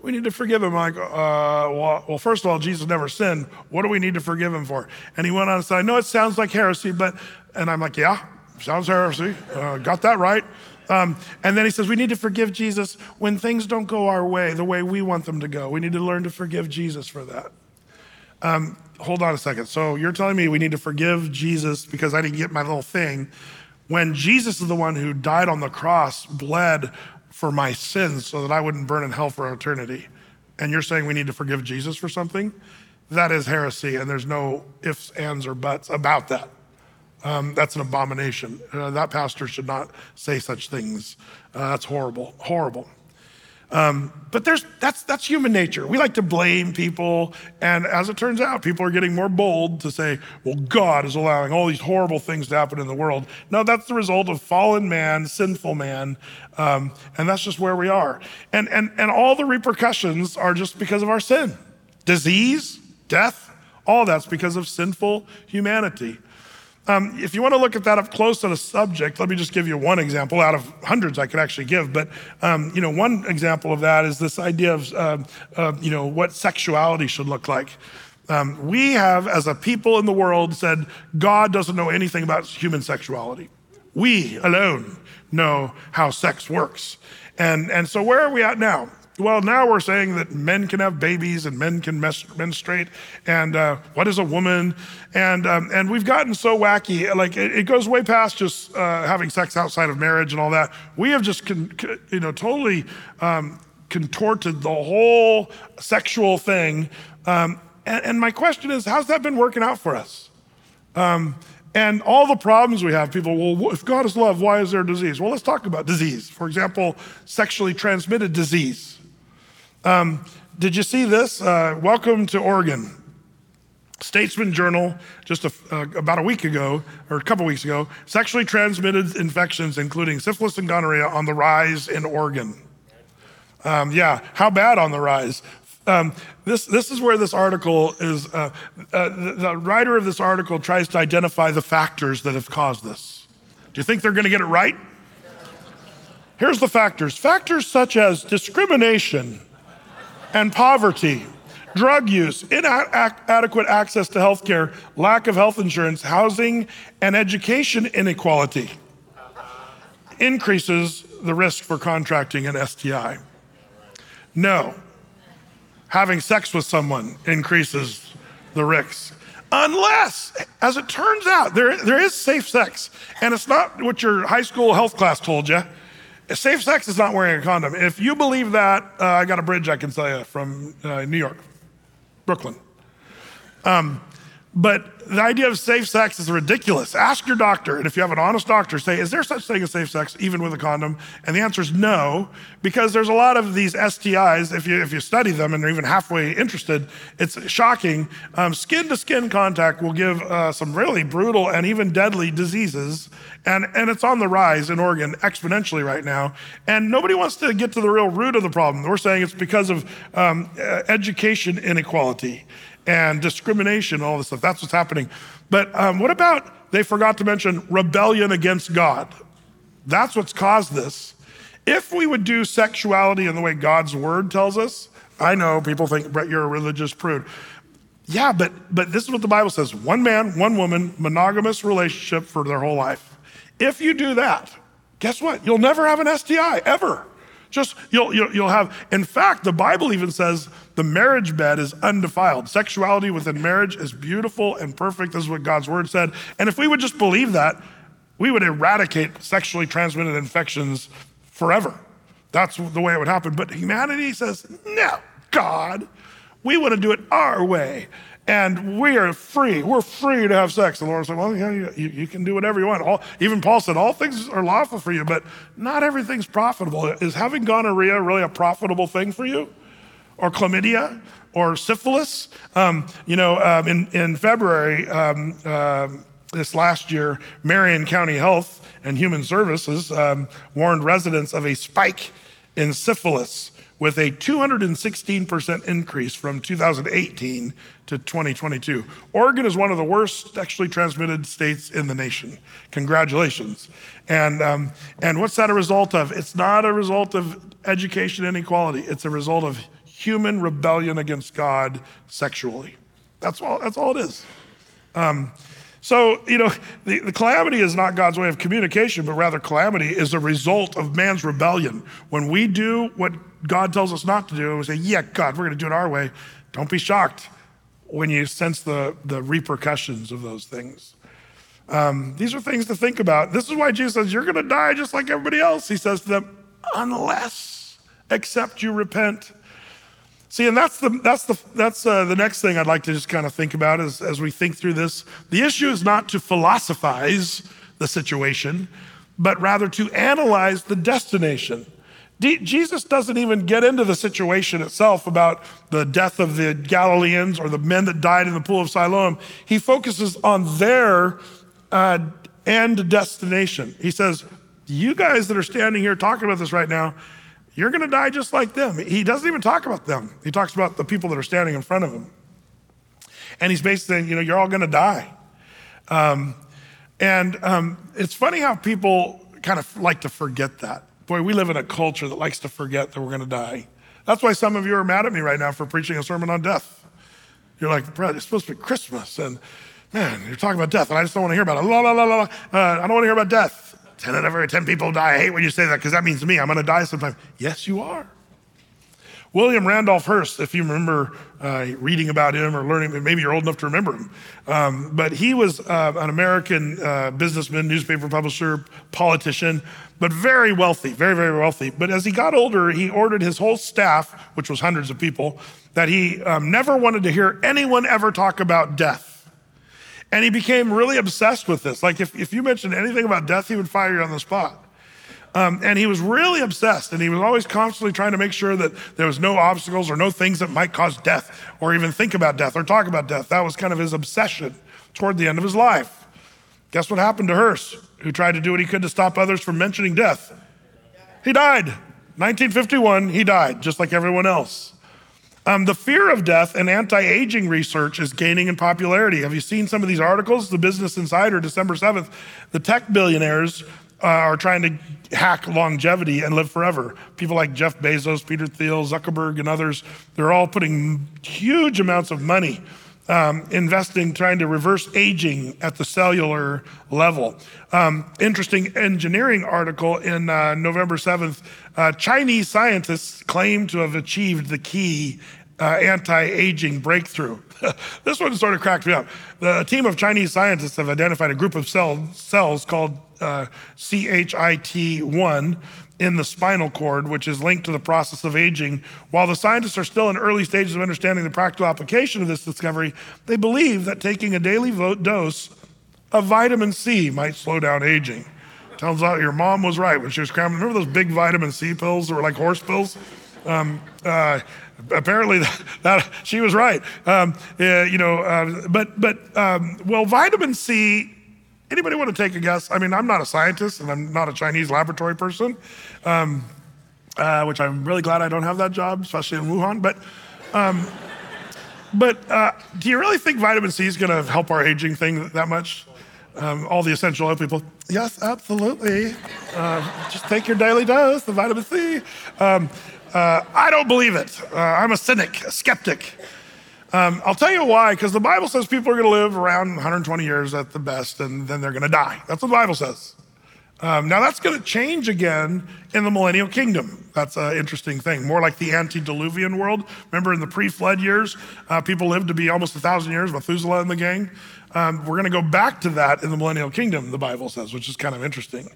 We need to forgive him. I'm like, well, first of all, Jesus never sinned. What do we need to forgive him for? And he went on and said, I know it sounds like heresy, and I'm like, yeah, sounds heresy. Got that right. And then he says, we need to forgive Jesus when things don't go our way, the way we want them to go. We need to learn to forgive Jesus for that. Hold on a second. So you're telling me we need to forgive Jesus because I didn't get my little thing, when Jesus is the one who died on the cross, bled for my sins so that I wouldn't burn in hell for eternity. And you're saying we need to forgive Jesus for something? That is heresy, and there's no ifs, ands, or buts about that. That's an abomination. That pastor should not say such things. That's horrible. But that's human nature. We like to blame people. And as it turns out, people are getting more bold to say, well, God is allowing all these horrible things to happen in the world. No, that's the result of fallen man, sinful man. And that's just where we are. And all the repercussions are just because of our sin. Disease, death, all that's because of sinful humanity. If you want to look at that up close on a subject, let me just give you one example out of hundreds I could actually give. But one example of that is this idea of what sexuality should look like. We have, as a people in the world, said God doesn't know anything about human sexuality. We alone know how sex works, and so where are we at now? Well, now we're saying that men can have babies and men can menstruate, and what is a woman? And we've gotten so wacky, like it goes way past just having sex outside of marriage and all that. We have just totally contorted the whole sexual thing. And my question is, how's that been working out for us? And all the problems we have, people, well, if God is love, why is there disease? Well, let's talk about disease. For example, sexually transmitted disease. Did you see this? Welcome to Oregon. Statesman Journal, just about a week ago, or a couple weeks ago, sexually transmitted infections, including syphilis and gonorrhea, on the rise in Oregon. How bad on the rise? This is where this article is, the writer of this article tries to identify the factors that have caused this. Do you think they're gonna get it right? Here's the factors. Factors such as discrimination and poverty, drug use, inadequate access to healthcare, lack of health insurance, housing, and education inequality increases the risk for contracting an STI. No, having sex with someone increases the risk. Unless, as it turns out, there is safe sex. And it's not what your high school health class told you. Safe sex is not wearing a condom. If you believe that, I got a bridge I can tell you from New York, Brooklyn. But the idea of safe sex is ridiculous. Ask your doctor, and if you have an honest doctor, say, is there such thing as safe sex even with a condom? And the answer is no, because there's a lot of these STIs, if you study them and are even halfway interested, it's shocking. Skin-to-skin contact will give some really brutal and even deadly diseases, and it's on the rise in Oregon exponentially right now. And nobody wants to get to the real root of the problem. We're saying it's because of education inequality and discrimination, all this stuff. That's what's happening. But what about, they forgot to mention rebellion against God. That's what's caused this. If we would do sexuality in the way God's word tells us, I know people think, Brett, you're a religious prude. Yeah, but this is what the Bible says. One man, one woman, monogamous relationship for their whole life. If you do that, guess what? You'll never have an STI, ever. Just, you'll have, in fact, the Bible even says the marriage bed is undefiled. Sexuality within marriage is beautiful and perfect. This is what God's word said. And if we would just believe that, we would eradicate sexually transmitted infections forever. That's the way it would happen. But humanity says, no, God, we want to do it our way. And we are free. We're free to have sex. The Lord said, well, yeah, you can do whatever you want. Even Paul said, all things are lawful for you, but not everything's profitable. Is having gonorrhea really a profitable thing for you? Or chlamydia? Or syphilis? In February, this last year, Marion County Health and Human Services warned residents of a spike in syphilis, with a 216% increase from 2018 to 2022. Oregon is one of the worst sexually transmitted states in the nation. Congratulations. And what's that a result of? It's not a result of education inequality. It's a result of human rebellion against God sexually. That's all it is. The calamity is not God's way of communication, but rather calamity is a result of man's rebellion. When we do what God tells us not to do, we say, yeah, God, we're gonna do it our way. Don't be shocked when you sense the repercussions of those things. These are things to think about. This is why Jesus says, you're gonna die just like everybody else. He says to them, unless, except you repent. See, and that's the next thing I'd like to just kind of think about as we think through this. The issue is not to philosophize the situation, but rather to analyze the destination. Jesus doesn't even get into the situation itself about the death of the Galileans or the men that died in the pool of Siloam. He focuses on their end destination. He says, you guys that are standing here talking about this right now, you're gonna die just like them. He doesn't even talk about them. He talks about the people that are standing in front of him. And he's basically saying, you're all gonna die. It's funny how people kind of like to forget that. Boy, we live in a culture that likes to forget that we're gonna die. That's why some of you are mad at me right now for preaching a sermon on death. You're like, Brad, it's supposed to be Christmas, and man, you're talking about death, and I just don't wanna hear about it. I don't wanna hear about death. 10 out of every 10 people die. I hate when you say that because that means me, I'm gonna die sometime. Yes, you are. William Randolph Hearst, if you remember reading about him or learning, maybe you're old enough to remember him. But he was an American businessman, newspaper publisher, politician, but very wealthy, very, very wealthy. But as he got older, he ordered his whole staff, which was hundreds of people, that he never wanted to hear anyone ever talk about death. And he became really obsessed with this. Like if you mentioned anything about death, he would fire you on the spot. And he was really obsessed, and he was always constantly trying to make sure that there was no obstacles or no things that might cause death or even think about death or talk about death. That was kind of his obsession toward the end of his life. Guess what happened to Hearst, who tried to do what he could to stop others from mentioning death? He died. 1951, he died, just like everyone else. The fear of death and anti-aging research is gaining in popularity. Have you seen some of these articles? The Business Insider, December 7th, the tech billionaires are trying to hack longevity and live forever. People like Jeff Bezos, Peter Thiel, Zuckerberg, and others, they're all putting huge amounts of money investing, trying to reverse aging at the cellular level. Interesting engineering article in November 7th, Chinese scientists claim to have achieved the key anti-aging breakthrough. This one sort of cracked me up. A team of Chinese scientists have identified a group of cells called CHIT1 in the spinal cord, which is linked to the process of aging. While the scientists are still in early stages of understanding the practical application of this discovery, they believe that taking a daily dose of vitamin C might slow down aging. Turns out your mom was right when she was cramming. Remember those big vitamin C pills that were like horse pills? Apparently, that she was right. Well, vitamin C, anybody want to take a guess? I mean, I'm not a scientist and I'm not a Chinese laboratory person, which I'm really glad I don't have that job, especially in Wuhan. But do you really think vitamin C is going to help our aging thing that much? All the essential oil people, yes, absolutely. Just take your daily dose of vitamin C. I don't believe it. I'm a cynic, a skeptic. I'll tell you why, because the Bible says people are gonna live around 120 years at the best, and then they're gonna die. That's what the Bible says. Now that's gonna change again in the millennial kingdom. That's an interesting thing, more like the antediluvian world. Remember in the pre-flood years, people lived to be almost 1,000 years, Methuselah and the gang. We're gonna go back to that in the millennial kingdom, the Bible says, which is kind of interesting.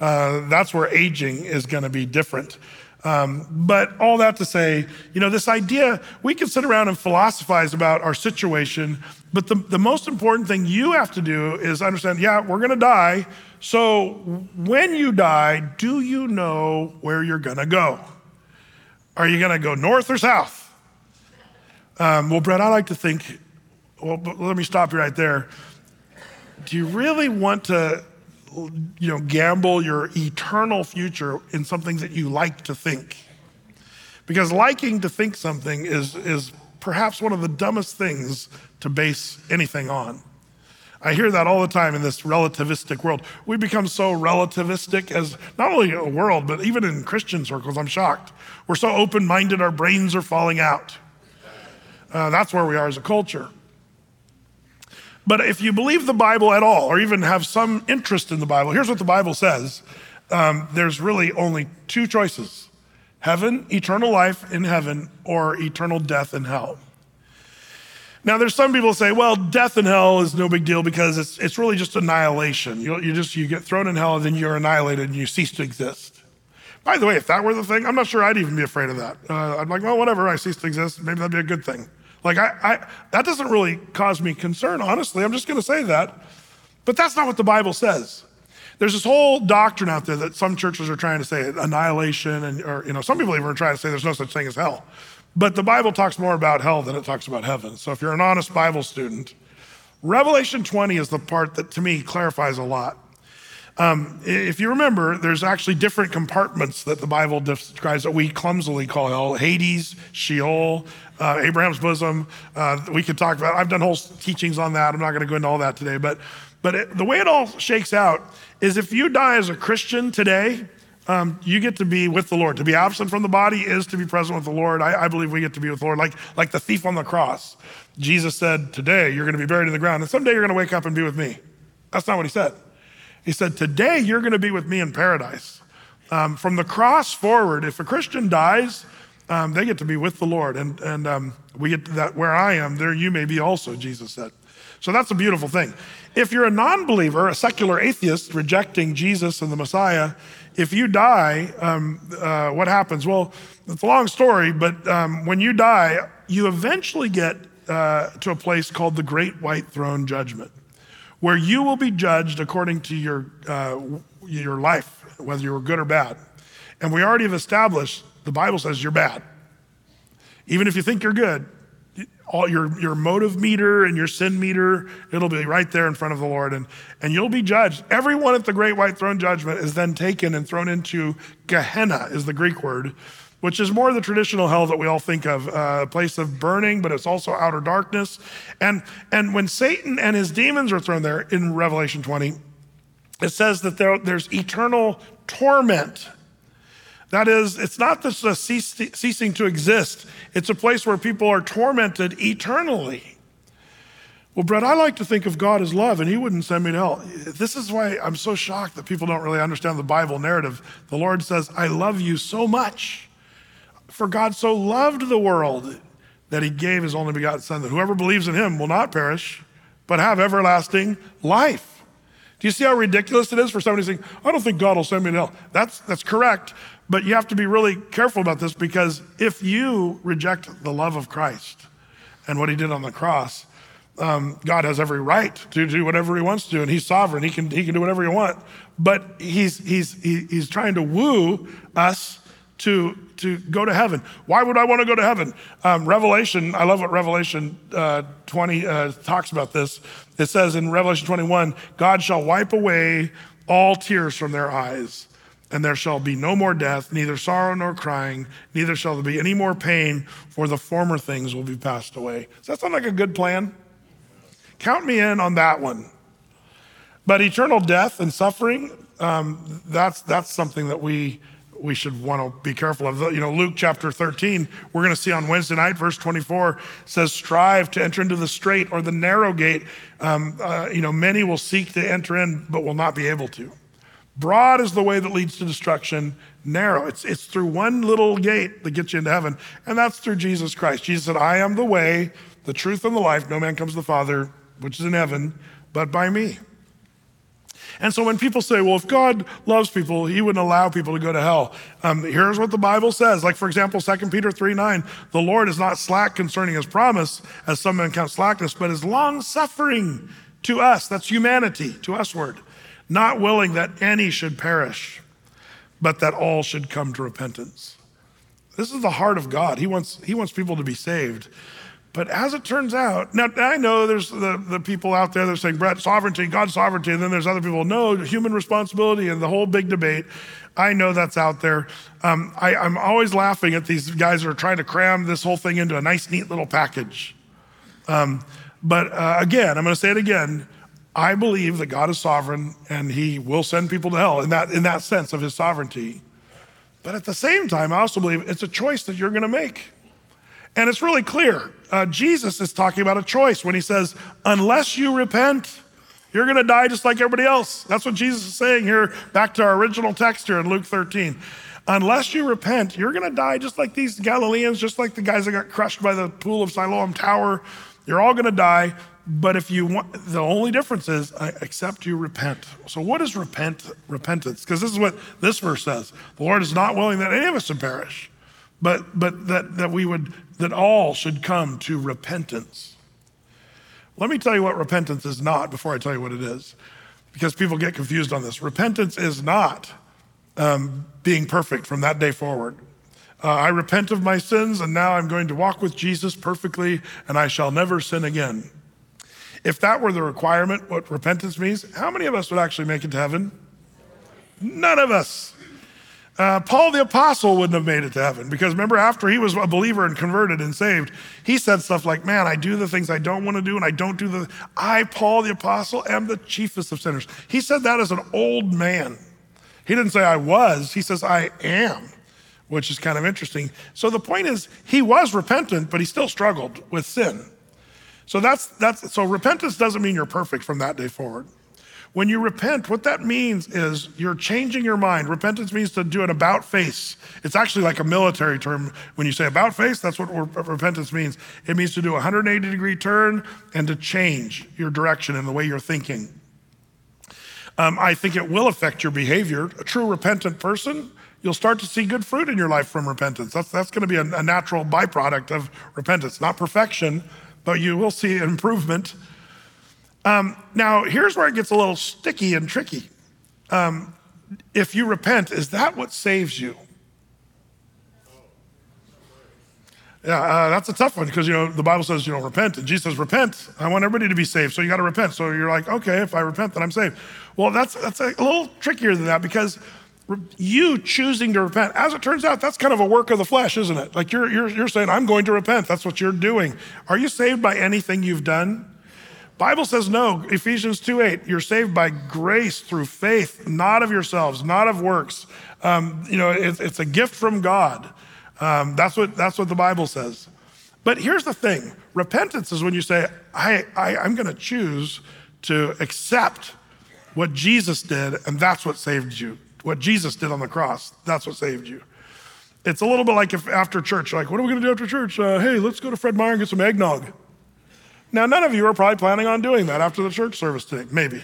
That's where aging is gonna be different. But all that to say, you know, this idea, we can sit around and philosophize about our situation, but the most important thing you have to do is understand, yeah, we're gonna die. So when you die, do you know where you're gonna go? Are you gonna go north or south? Well, Brett, I like to think, well, but let me stop you right there. Do you really want to gamble your eternal future in something that you like to think? Because liking to think something is perhaps one of the dumbest things to base anything on. I hear that all the time in this relativistic world. We become so relativistic as not only a world, but even in Christian circles, I'm shocked. We're so open-minded, our brains are falling out. That's where we are as a culture. But if you believe the Bible at all, or even have some interest in the Bible, here's what the Bible says. There's really only two choices: heaven, eternal life in heaven, or eternal death in hell. Now there's some people say, well, death in hell is no big deal because it's really just annihilation. You get thrown in hell and then you're annihilated and you cease to exist. By the way, if that were the thing, I'm not sure I'd even be afraid of that. I'm like, well, whatever, I cease to exist, maybe that'd be a good thing. Like that doesn't really cause me concern, honestly. I'm just gonna say that. But that's not what the Bible says. There's this whole doctrine out there that some churches are trying to say annihilation, or some people even are trying to say there's no such thing as hell. But the Bible talks more about hell than it talks about heaven. So if you're an honest Bible student, Revelation 20 is the part that to me clarifies a lot. If you remember, there's actually different compartments that the Bible describes that we clumsily call hell: Hades, Sheol, Abraham's bosom. We could talk about, I've done whole teachings on that. I'm not gonna go into all that today, but the way it all shakes out is if you die as a Christian today, you get to be with the Lord. To be absent from the body is to be present with the Lord. I believe we get to be with the Lord. Like the thief on the cross. Jesus said, today you're gonna be buried in the ground and someday you're gonna wake up and be with me. That's not what he said. He said, today you're gonna be with me in paradise. From the cross forward, if a Christian dies, they get to be with the Lord. And we get to that, where I am, there you may be also, Jesus said. So that's a beautiful thing. If you're a non-believer, a secular atheist rejecting Jesus and the Messiah, if you die, what happens? Well, it's a long story, but when you die, you eventually get to a place called the Great White Throne Judgment, where you will be judged according to your life, whether you were good or bad. And we already have established, the Bible says you're bad. Even if you think you're good, all your motive meter and your sin meter, it'll be right there in front of the Lord, and you'll be judged. Everyone at the Great White Throne Judgment is then taken and thrown into Gehenna, is the Greek word, which is more the traditional hell that we all think of, a place of burning, but it's also outer darkness. And when Satan and his demons are thrown there in Revelation 20, it says that there's eternal torment. That is, it's not just a ceasing to exist. It's a place where people are tormented eternally. Well, Brett, I like to think of God as love and he wouldn't send me to hell. This is why I'm so shocked that people don't really understand the Bible narrative. The Lord says, I love you so much. For God so loved the world that he gave his only begotten son, that whoever believes in him will not perish, but have everlasting life. Do you see how ridiculous it is for somebody saying, I don't think God will send me to hell? That's correct, but you have to be really careful about this, because if you reject the love of Christ and what he did on the cross, God has every right to do whatever he wants to, and he's sovereign. He can do whatever he wants, but he's trying to woo us to go to heaven. Why would I want to go to heaven? Revelation, I love what Revelation 20 talks about this. It says in Revelation 21, God shall wipe away all tears from their eyes, and there shall be no more death, neither sorrow nor crying, neither shall there be any more pain, for the former things will be passed away. Does that sound like a good plan? Count me in on that one. But eternal death and suffering, that's something that we should want to be careful of. You know, Luke chapter 13, we're going to see on Wednesday night, verse 24 says, strive to enter into the straight or the narrow gate. Many will seek to enter in, but will not be able to. Broad is the way that leads to destruction. Narrow, it's through one little gate that gets you into heaven. And that's through Jesus Christ. Jesus said, I am the way, the truth, and the life. No man comes to the Father, which is in heaven, but by me. And so when people say, well, if God loves people, he wouldn't allow people to go to hell. Here's what the Bible says. Like, for example, 2 Peter 3:9, the Lord is not slack concerning his promise, as some men count slackness, but is long-suffering to us. That's humanity, to usward. Not willing that any should perish, but that all should come to repentance. This is the heart of God. He wants people to be saved. But as it turns out, now I know there's the people out there that are saying, Brett, sovereignty, God's sovereignty, and then there's other people, no, human responsibility and the whole big debate. I know that's out there. I'm always laughing at these guys who are trying to cram this whole thing into a nice, neat little package. Again, I'm gonna say it again, I believe that God is sovereign and he will send people to hell in that sense of his sovereignty. But at the same time, I also believe it's a choice that you're gonna make. And it's really clear. Jesus is talking about a choice when he says, unless you repent, you're gonna die just like everybody else. That's what Jesus is saying here, back to our original text here in Luke 13. Unless you repent, you're gonna die just like these Galileans, just like the guys that got crushed by the pool of Siloam Tower. You're all gonna die, but if you want, the only difference is, except you repent. So what is repentance? Because this is what this verse says. The Lord is not willing that any of us should perish, but that all should come to repentance. Let me tell you what repentance is not before I tell you what it is, because people get confused on this. Repentance is not being perfect from that day forward. I repent of my sins, and now I'm going to walk with Jesus perfectly, and I shall never sin again. If that were the requirement, what repentance means, how many of us would actually make it to heaven? None of us. Paul the apostle wouldn't have made it to heaven, because remember, after he was a believer and converted and saved, he said stuff like, man, I do the things I don't want to do, and I, Paul the apostle, am the chiefest of sinners. He said that as an old man. He didn't say I was, he says I am, which is kind of interesting. So the point is, he was repentant, but he still struggled with sin. So so repentance doesn't mean you're perfect from that day forward. When you repent, what that means is you're changing your mind. Repentance means to do an about face. It's actually like a military term. When you say about face, that's what repentance means. It means to do a 180-degree turn and to change your direction and the way you're thinking. I think it will affect your behavior. A true repentant person, you'll start to see good fruit in your life from repentance. That's gonna be a natural byproduct of repentance. Not perfection, but you will see improvement. Now, here's where it gets a little sticky and tricky. If you repent, is that what saves you? Yeah, that's a tough one, because the Bible says repent, and Jesus says repent. I want everybody to be saved, so you gotta repent. So you're like, okay, if I repent, then I'm saved. Well, that's a little trickier than that, because you choosing to repent, as it turns out, that's kind of a work of the flesh, isn't it? Like you're saying, I'm going to repent. That's what you're doing. Are you saved by anything you've done? Bible says no. Ephesians 2:8, you're saved by grace through faith, not of yourselves, not of works. It's a gift from God. That's what the Bible says. But here's the thing. Repentance is when you say, I'm gonna choose to accept what Jesus did, and that's what saved you. What Jesus did on the cross, that's what saved you. It's a little bit like if after church, like, what are we gonna do after church? Hey, let's go to Fred Meyer and get some eggnog. Now, none of you are probably planning on doing that after the church service today, maybe.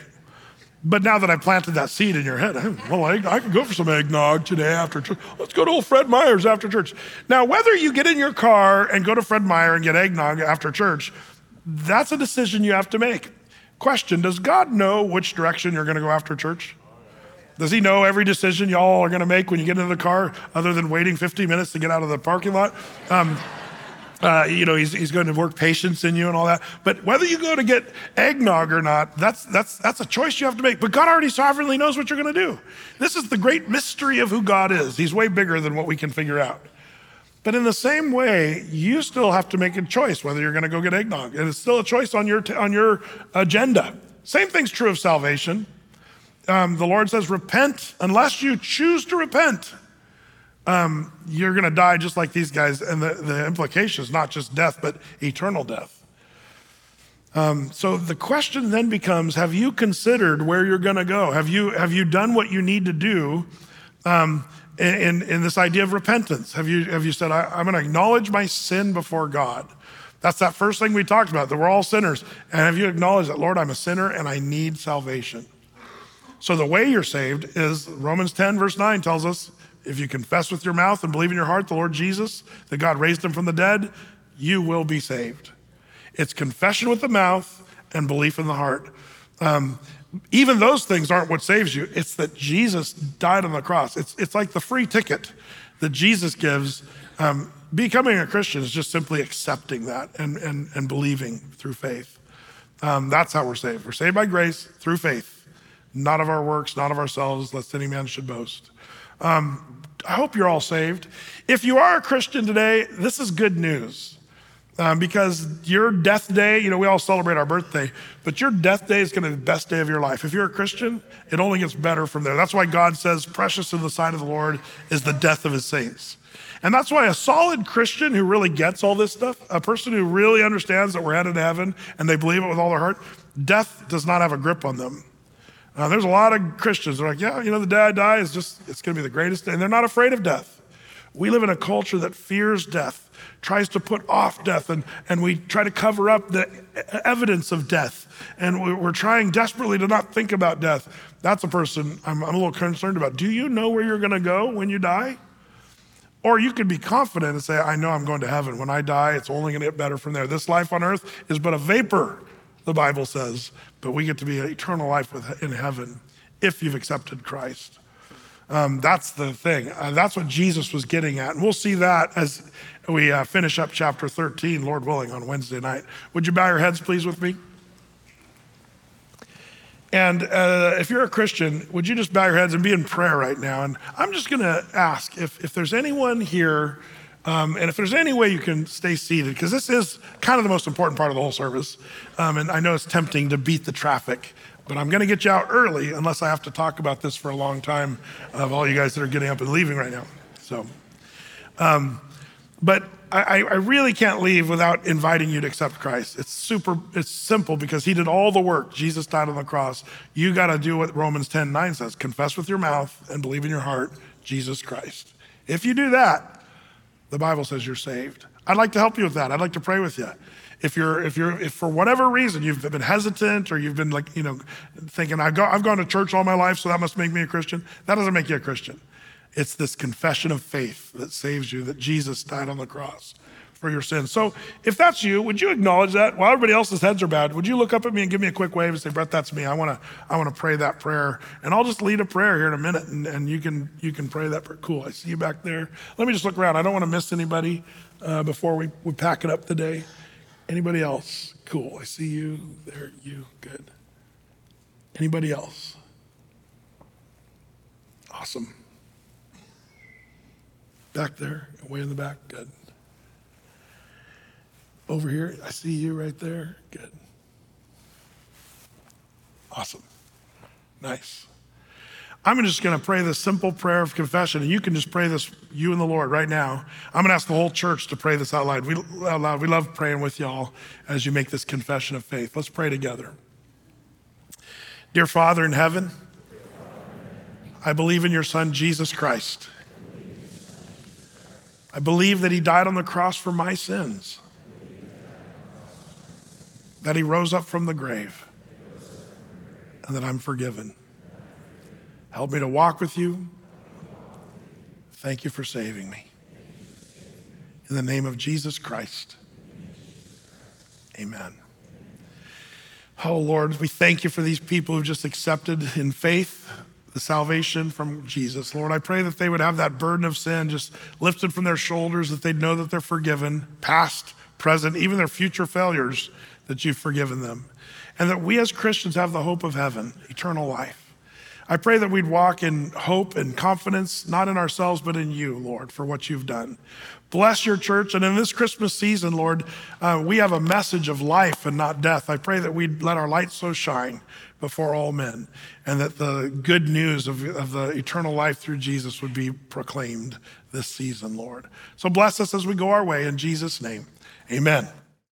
But now that I've planted that seed in your head, well, I could go for some eggnog today after church. Let's go to old Fred Meyer's after church. Now, whether you get in your car and go to Fred Meyer and get eggnog after church, that's a decision you have to make. Question, does God know which direction you're gonna go after church? Does he know every decision y'all are gonna make when you get into the car other than waiting 50 minutes to get out of the parking lot? He's going to work patience in you and all that. But whether you go to get eggnog or not, that's a choice you have to make. But God already sovereignly knows what you're going to do. This is the great mystery of who God is. He's way bigger than what we can figure out. But in the same way, you still have to make a choice whether you're going to go get eggnog. And it's still a choice on your agenda. Same thing's true of salvation. The Lord says, repent. Unless you choose to repent, you're gonna die just like these guys. And the implication is not just death, but eternal death. So the question then becomes, have you considered where you're gonna go? Have you done what you need to do in this idea of repentance? Have you said, I'm gonna acknowledge my sin before God? That's that first thing we talked about, that we're all sinners. And have you acknowledged that, Lord, I'm a sinner and I need salvation? So the way you're saved is Romans 10 verse 9 tells us, if you confess with your mouth and believe in your heart the Lord Jesus, that God raised him from the dead, you will be saved. It's confession with the mouth and belief in the heart. Even those things aren't what saves you. It's that Jesus died on the cross. It's like the free ticket that Jesus gives. Becoming a Christian is just simply accepting that and believing through faith. That's how we're saved. We're saved by grace through faith, not of our works, not of ourselves, lest any man should boast. I hope you're all saved. If you are a Christian today, this is good news because your death day, we all celebrate our birthday, but your death day is gonna be the best day of your life. If you're a Christian, it only gets better from there. That's why God says, precious in the sight of the Lord is the death of his saints. And that's why a solid Christian who really gets all this stuff, a person who really understands that we're headed to heaven and they believe it with all their heart, death does not have a grip on them. There's a lot of Christians that are like, the day I die is just, it's gonna be the greatest day. And they're not afraid of death. We live in a culture that fears death, tries to put off death, and we try to cover up the evidence of death. And we're trying desperately to not think about death. That's a person I'm a little concerned about. Do you know where you're gonna go when you die? Or you could be confident and say, I know I'm going to heaven. When I die, it's only gonna get better from there. This life on earth is but a vapor, the Bible says, but we get to be an eternal life in heaven if you've accepted Christ. That's the thing. That's what Jesus was getting at. And we'll see that as we finish up chapter 13, Lord willing, on Wednesday night. Would you bow your heads, please, with me? And if you're a Christian, would you just bow your heads and be in prayer right now? And I'm just gonna ask if there's anyone here, and if there's any way you can stay seated, because this is kind of the most important part of the whole service. And I know it's tempting to beat the traffic, but I'm gonna get you out early unless I have to talk about this for a long time of all you guys that are getting up and leaving right now. So, but I really can't leave without inviting you to accept Christ. It's simple because he did all the work. Jesus died on the cross. You gotta do what Romans 10:9 says, confess with your mouth and believe in your heart, Jesus Christ. If you do that, the Bible says you're saved. I'd like to help you with that. I'd like to pray with you. If for whatever reason you've been hesitant or you've been like, thinking I've gone to church all my life, so that must make me a Christian. That doesn't make you a Christian. It's this confession of faith that saves you, that Jesus died on the cross for your sins. So if that's you, would you acknowledge that? While everybody else's heads are bowed, would you look up at me and give me a quick wave and say, Brett, that's me. I wanna pray that prayer. And I'll just lead a prayer here in a minute and you can pray that prayer. Cool, I see you back there. Let me just look around. I don't wanna miss anybody before we pack it up today. Anybody else? Cool, I see you, there you, good. Anybody else? Awesome. Back there, way in the back, good. Over here, I see you right there, good. Awesome, nice. I'm just gonna pray this simple prayer of confession, and you can just pray this, you and the Lord, right now. I'm gonna ask the whole church to pray this out loud. We love praying with y'all as you make this confession of faith. Let's pray together. Dear Father in heaven, I believe in your Son, Jesus Christ. I believe that he died on the cross for my sins, that he rose up from the grave, and that I'm forgiven. Help me to walk with you. Thank you for saving me. In the name of Jesus Christ, amen. Oh Lord, we thank you for these people who just accepted in faith the salvation from Jesus. Lord, I pray that they would have that burden of sin just lifted from their shoulders, that they'd know that they're forgiven, past, present, even their future failures, that you've forgiven them. And that we as Christians have the hope of heaven, eternal life. I pray that we'd walk in hope and confidence, not in ourselves, but in you, Lord, for what you've done. Bless your church. And in this Christmas season, Lord, we have a message of life and not death. I pray that we'd let our light so shine before all men, and that the good news of the eternal life through Jesus would be proclaimed this season, Lord. So bless us as we go our way in Jesus' name, amen.